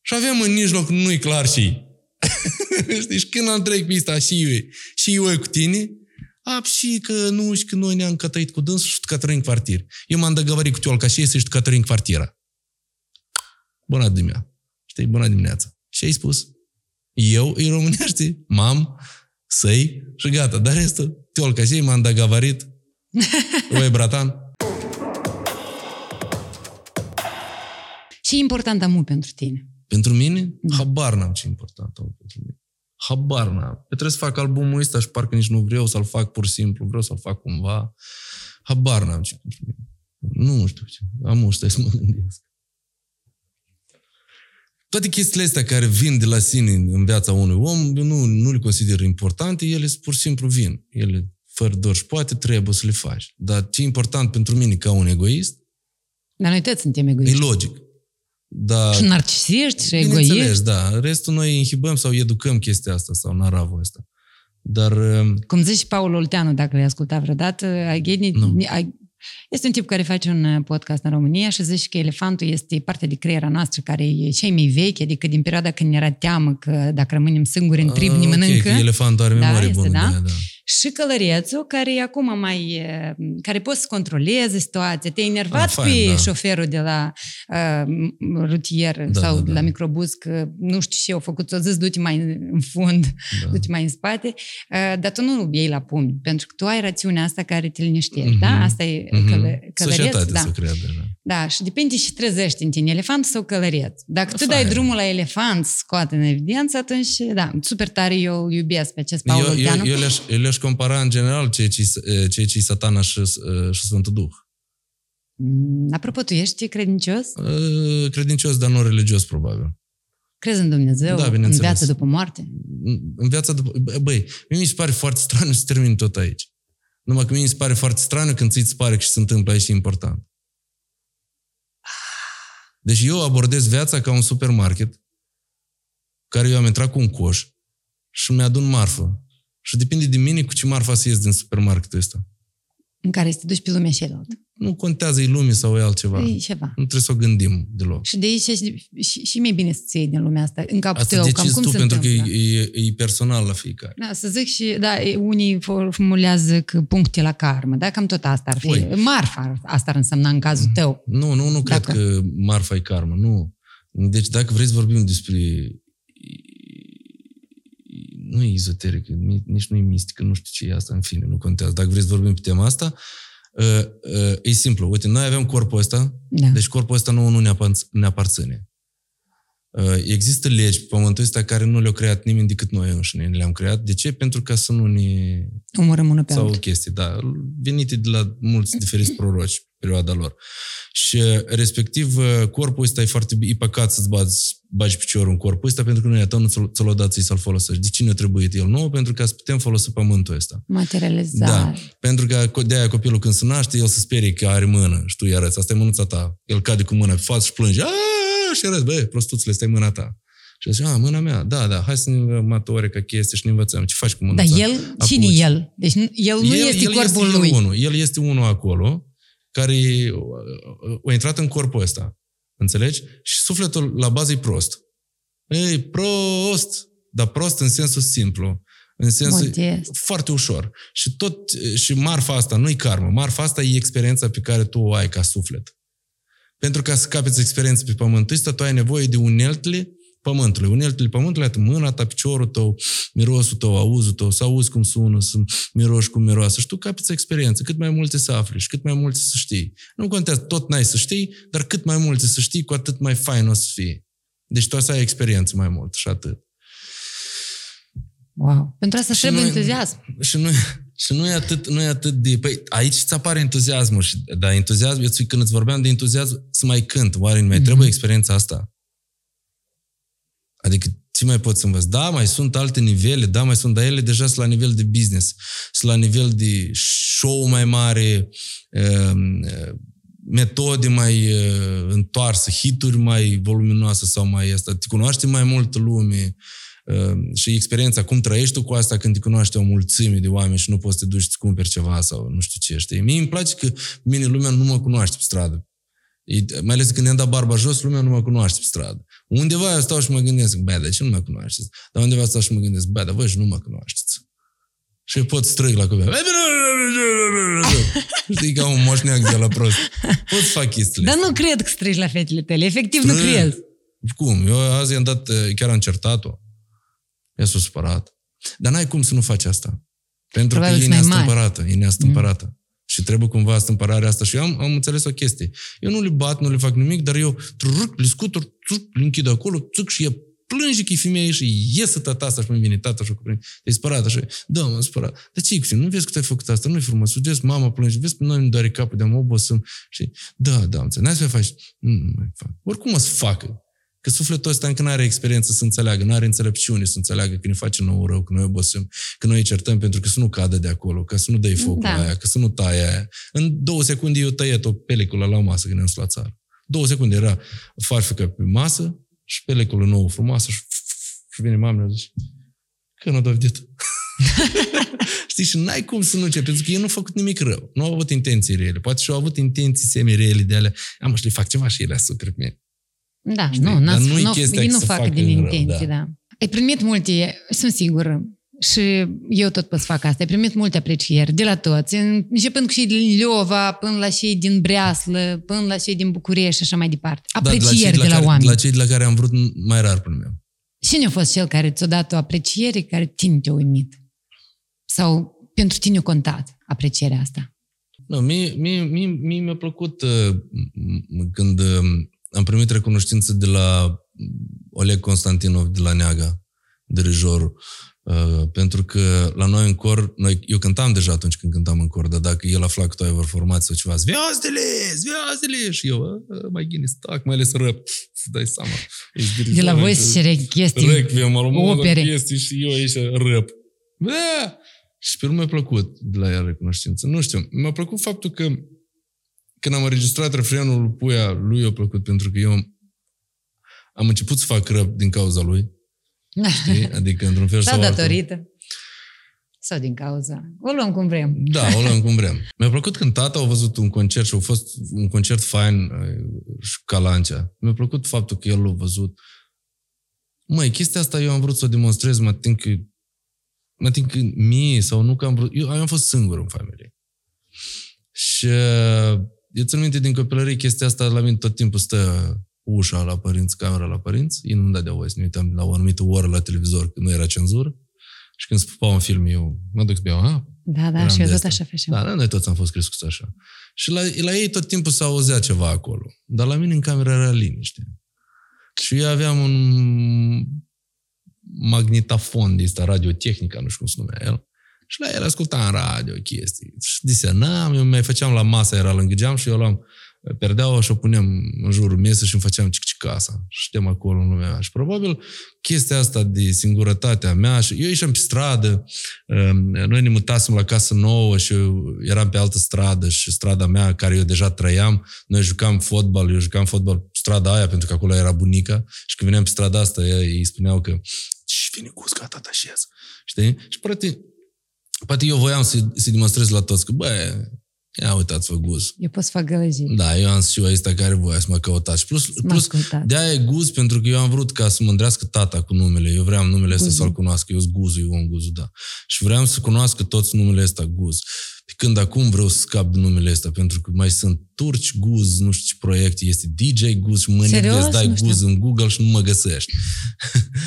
și avem în mijloc, nu-i clar și știi, când am trec pista și eu cu tine, și că nu, și că noi ne-am cătăit cu dânsul și cătărim quartier. Eu m-am dăgăvărit cu teolca și ei să-și cătărim quartiera. Bună dimineața. Știi, bună dimineața. Și ai spus, eu îi românești, mam, săi și gata. Dar restul, teolca și ei m-am dăgăvărit. Oi, bratan. Ce important amul pentru tine? Pentru mine? Da. Habar n-am ce important amul pentru mine. Habar n-am. Eu trebuie să fac albumul ăsta și parcă nici nu vreau să-l fac pur și simplu. Vreau să-l fac cumva. Habar n-am ce pentru mine. Nu știu ce. Amul ăsta să mă gândesc. Toate chestiile astea care vin de la sine în viața unui om, eu nu le consider importante. Ele pur și simplu vin. Ele fără dor și poate trebuie să le faci. Dar ce e important pentru mine ca un egoist? Dar noi toți suntem egoiști. E logic. Dar, și narcisiști și egoiști. Da. Restul noi inhibăm sau educăm chestia asta sau naravul ăsta. Dar... Cum zici Paul Olteanu, dacă l-ai ascultat vreodată, este un tip care face un podcast în România și zice că elefantul este parte de creiera noastră care e cei mai vechi, adică din perioada când ne era teamă că dacă rămânem singuri în trib, nimeni încă... Ok, că elefantul are memorie bună. Da. Și călărețul, care e acum mai... care poți să controleze situația. Te-ai enervat pe șoferul de la rutier sau de la microbuz că nu știu ce au făcut. Ți-au zis, du-te mai în fund, du-te mai în spate. Dar tu nu iei la pumni, pentru că tu ai rațiunea asta care te liniștește. Da? Asta e călăreț. Da, și depinde și trezești în tine, elefant sau călăreț. Dacă tu dai drumul la elefant, scoate în evidență, atunci, da, super tare eu îl iubesc pe acest Paul Olteanu. Eu le-aș compara în general ceea ce-i Satana și Sfântul Duh. Apropo, tu ești credincios? Credincios, dar nu religios, probabil. Crezi în Dumnezeu? Da, bineînțeles. În viața după moarte? În viața după... Băi, mie mi se pare foarte straniu să termin tot aici. Numai că mie mi se pare foarte straniu când ți-ți pare că se întâmplă aici și important. Deci eu abordez viața ca un supermarket care eu am intrat cu un coș și mi-adun marfă. Și depinde de mine cu ce marfă să ies din supermarketul ăsta. În care să te duci pe lumea cealaltă. Nu contează, e lume sau e altceva. Nu trebuie să o gândim deloc. Și de aici și mai bine să-ți iei din lumea asta. În capul tău, cam cum se pentru întâmplă. Că e personal la fiecare. Da, să zic și, da, unii formulează că puncte la karmă, da? Cam tot asta ar fi. Marfa asta ar însemna în cazul tău. Nu cred că marfa e karmă, nu. Deci dacă vrei să vorbim despre... Nu e ezoteric, nici nu e mistică, nu știu ce e asta, în fine, nu contează. Dacă vrei să vorbim pe tema asta, e simplu. Uite, noi avem corpul ăsta, deci corpul ăsta nouă nu ne aparține. Există legi pe pământul ăsta care nu le-a creat nimeni decât noi înșine. Ne le-am creat. De ce? Pentru ca să nu ne... Omorăm unul pe altul. Sau chestii, da. Venite de la mulți diferiți proroci. perioada lor. Și respectiv, corpul ăsta e foarte... E păcat să-ți bagi piciorul în corpul ăsta, pentru că nu e tău, nu ți-l-o dați să-l folosești. De ce ne-a trebuit el nou? Pentru că să putem folosi pământul ăsta. Materializare. Da. Pentru că de-aia copilul când se naște, el se sperie că are mână și tu îi arăți. Asta e mânuța ta. El cade cu mâna pe față și plânge. Aaaa! Și arăți, băi, prostuțule, asta e mâna ta. Și zice, a, mâna mea, da, hai să ne matore ca chestii și ne învățăm. Ce faci cu mâna? Dar el, apuci. Cine e el? Deci el nu este corpul este lui. El este unul acolo care a intrat în corpul ăsta. Înțelegi? Și sufletul la bază e prost. E prost! Dar prost în sensul simplu. În sensul foarte ușor. Și și marfa asta nu e karmă. Marfa asta e experiența pe care tu o ai ca suflet. Pentru ca să capeți experiență pe pământul ăsta, tu ai nevoie de uneltele pământului. Uneltele pământului, atât mâna ta, piciorul tău, mirosul tău, auzul tău, să auzi cum sună, să miroși cum miroasă. Și tu capiți experiență. Cât mai multe să afli și cât mai multe să știi. Nu contează, tot n-ai să știi, dar cât mai multe să știi, cu atât mai fain o să fie. Deci tu o să ai experiență mai mult și atât. Wow! Pentru asta și trebuie entuziasm. Și nu e atât de... Păi, aici îți apare entuziasmul. Dar entuziasm, când îți vorbeam de entuziasm, să mai cânt. Oare nu mai trebuie experiența asta? Adică ce mai poți să învăț? Da, mai sunt alte nivele, dar ele deja sunt la nivel de business, sunt la nivel de show mai mare, metode mai întoarse, hituri mai voluminoase sau mai asta. Te cunoaște mai mult lume și experiența, cum trăiești tu cu asta când te cunoaște o mulțime de oameni și nu poți să te duci să cumperi ceva sau nu știu ce, știi? Mie îmi place că mine lumea nu mă cunoaște pe stradă. Mai ales când i-am dat barba jos, lumea nu mă cunoaște pe stradă. Undeva eu stau și mă gândesc, bă, de ce nu mă cunoașteți? Dar undeva stau și mă gândesc, bă, dar voi și nu mă cunoașteți. Și eu pot strâng la copii. Știi, ca un moșneac de la prost. Pot să fac chestiile. Dar nu cred că strigi la fetele tale. Efectiv nu cred. Cum? Eu azi i-am dat, chiar am certat-o. Ea s-a supărat. Dar n-ai cum să nu faci asta. Pentru că e neastâmpărată. Și trebuie cumva stâmpărarea asta. Și eu am înțeles o chestie. Eu nu le bat, nu le fac nimic, dar eu le scutur, le închid acolo, și ea plânge că e femeie și iese tata asta și mă vine tata și o cuprinde. E spărat așa. Da, m-am spărat. Dar ce e cu tine? Nu vezi că tu ai făcut asta? Nu-i frumos. Ugeți, mama plânge. Vezi că noi îmi doare capul de-am obosăm. Și da, înțeleg. N-ai să faci. Nu mai fac. Oricum o să facă. Că sufletul ăsta încă n-are experiență să înțeleagă, n-are înțelepciune să înțeleagă că ne face nouă rău, că noi obosim, că noi îi certăm pentru că să nu cadă de acolo, că să nu dă-i focul aia, că să nu taie aia. În 2 secunde eu tăiet o peliculă la masă când ne-am dus la țară. 2 secunde era farfecă pe masă și peliculă nouă frumoasă și vine mama și zice că n-a dovedit. Știi, și n-ai cum să nu începi, pentru că ei nu au făcut nimic rău, nu au avut intenții rele, poate și au avut intenții semirele de alea, am și le fac ceva și ele asupra mine. Da, știi? nu fac din intenții, da. Ai primit multe, sunt sigură, și eu tot pot să fac asta, ai primit multe aprecieri de la toți, începând cu cei din Leova, până la cei din Breaslă, până la cei din București și așa mai departe. Aprecieri de la oameni. La cei de la care am vrut mai rar primeam. Cine a fost cel care ți-a dat o apreciere care tine te-a uimit? Sau pentru tine a contat aprecierea asta? Nu, mie mi-a plăcut când... Am primit recunoștință de la Oleg Constantinov, de la Neaga, dirijorul, pentru că la noi în cor, eu cântam deja atunci când cântam în cor, dar dacă el afla că toate vor formați sau ceva, zveazdele! Și eu, mai gine, stac, mai ales răp, să dai seama. De la voi se cere chestii, opere. Chestii și eu aici răp. Da! Și pe urmă mi-a plăcut de la ea recunoștință. Nu știu, mi-a plăcut faptul că când am înregistrat refrenul lui Puia, lui i-a plăcut, pentru că eu am început să fac rap din cauza lui. Știi? Adică, într-un fel sau altul. Datorită. Sau din cauza. O luăm cum vrem. Da, o luăm cum vrem. Mi-a plăcut când tata a văzut un concert și a fost un concert fain și Calancea. Mi-a plăcut faptul că el l-a văzut. Măi, chestia asta eu am vrut să o demonstrez, mă ating că mie sau nu că am vrut. Eu am fost singur în familie. Și... Eu țin minte din copilărie chestia asta, la mine tot timpul stă ușa la părinți, camera la părinți. Ei nu-mi dădea voie să ne uitam la o anumită oră la televizor, când nu era cenzură. Și când se pupau un film, eu mă duc să beau apă. Da, și eu tot așa făceam. Da, noi toți am fost crescuți așa. Și la ei tot timpul se auzea ceva acolo. Dar la mine în cameră era liniște. Și eu aveam un magnetafon de ăsta, radiotehnica, nu știu cum se numea el. Și la el ascultam în radio chestii. Disenam, eu mai făceam la masă, era lângă geam și eu luam perdeaua și o punem în jurul mesei și îmi făceam cic-cicasa. Și știam acolo în lumea mea. Și probabil chestia asta de singurătatea mea și eu ieșeam pe stradă, noi ne mutasem la casă nouă și eram pe altă stradă și strada mea care eu deja trăiam, noi jucam fotbal, eu jucam fotbal pe strada aia pentru că acolo era bunica și când veneam pe strada asta ei spuneau că vine Guz, gata, tașez. Știi? Și poate eu voiam să-i demonstrez la toți că bă, ia uitați-vă Guz. Eu pot să fac gălăgie. Da, eu am și eu ăsta care voia să mă căutați. Plus de-aia e Guz, pentru că eu am vrut ca să mândrească tata cu numele. Eu vreau numele ăsta să-l cunoască. Eu sunt Guzul, eu am Guzul, da. Și vreau să cunoască toți numele ăsta Guz. Pe când acum vreau să scap de numele ăsta, pentru că mai sunt turci Guz, nu știu ce proiect este, DJ Guz și mâine îți dai Guz în Google și nu mă găsești.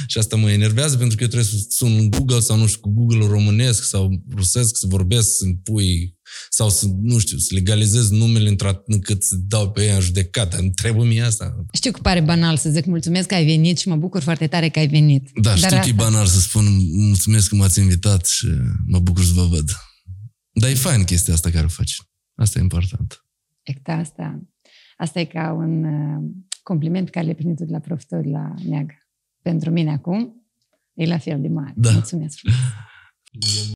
Și asta mă enervează, pentru că eu trebuie să sun în Google sau nu știu, cu Google românesc sau rusesc, să vorbesc, să-mi pui sau să, nu știu, să legalizez numele încât să dau pe ea în judecată. Îmi trebuie mie asta. Știu că pare banal să zic mulțumesc că ai venit și mă bucur foarte tare că ai venit. Da, știu că e banal să spun mulțumesc că m-ați invitat și mă bucur să vă văd. Dar e fain chestia asta care o faci. Asta e important. Asta e ca un compliment care le-ai primit de la profesori la Neagă. Pentru mine acum e la fel de mare. Da. Mulțumesc frumos!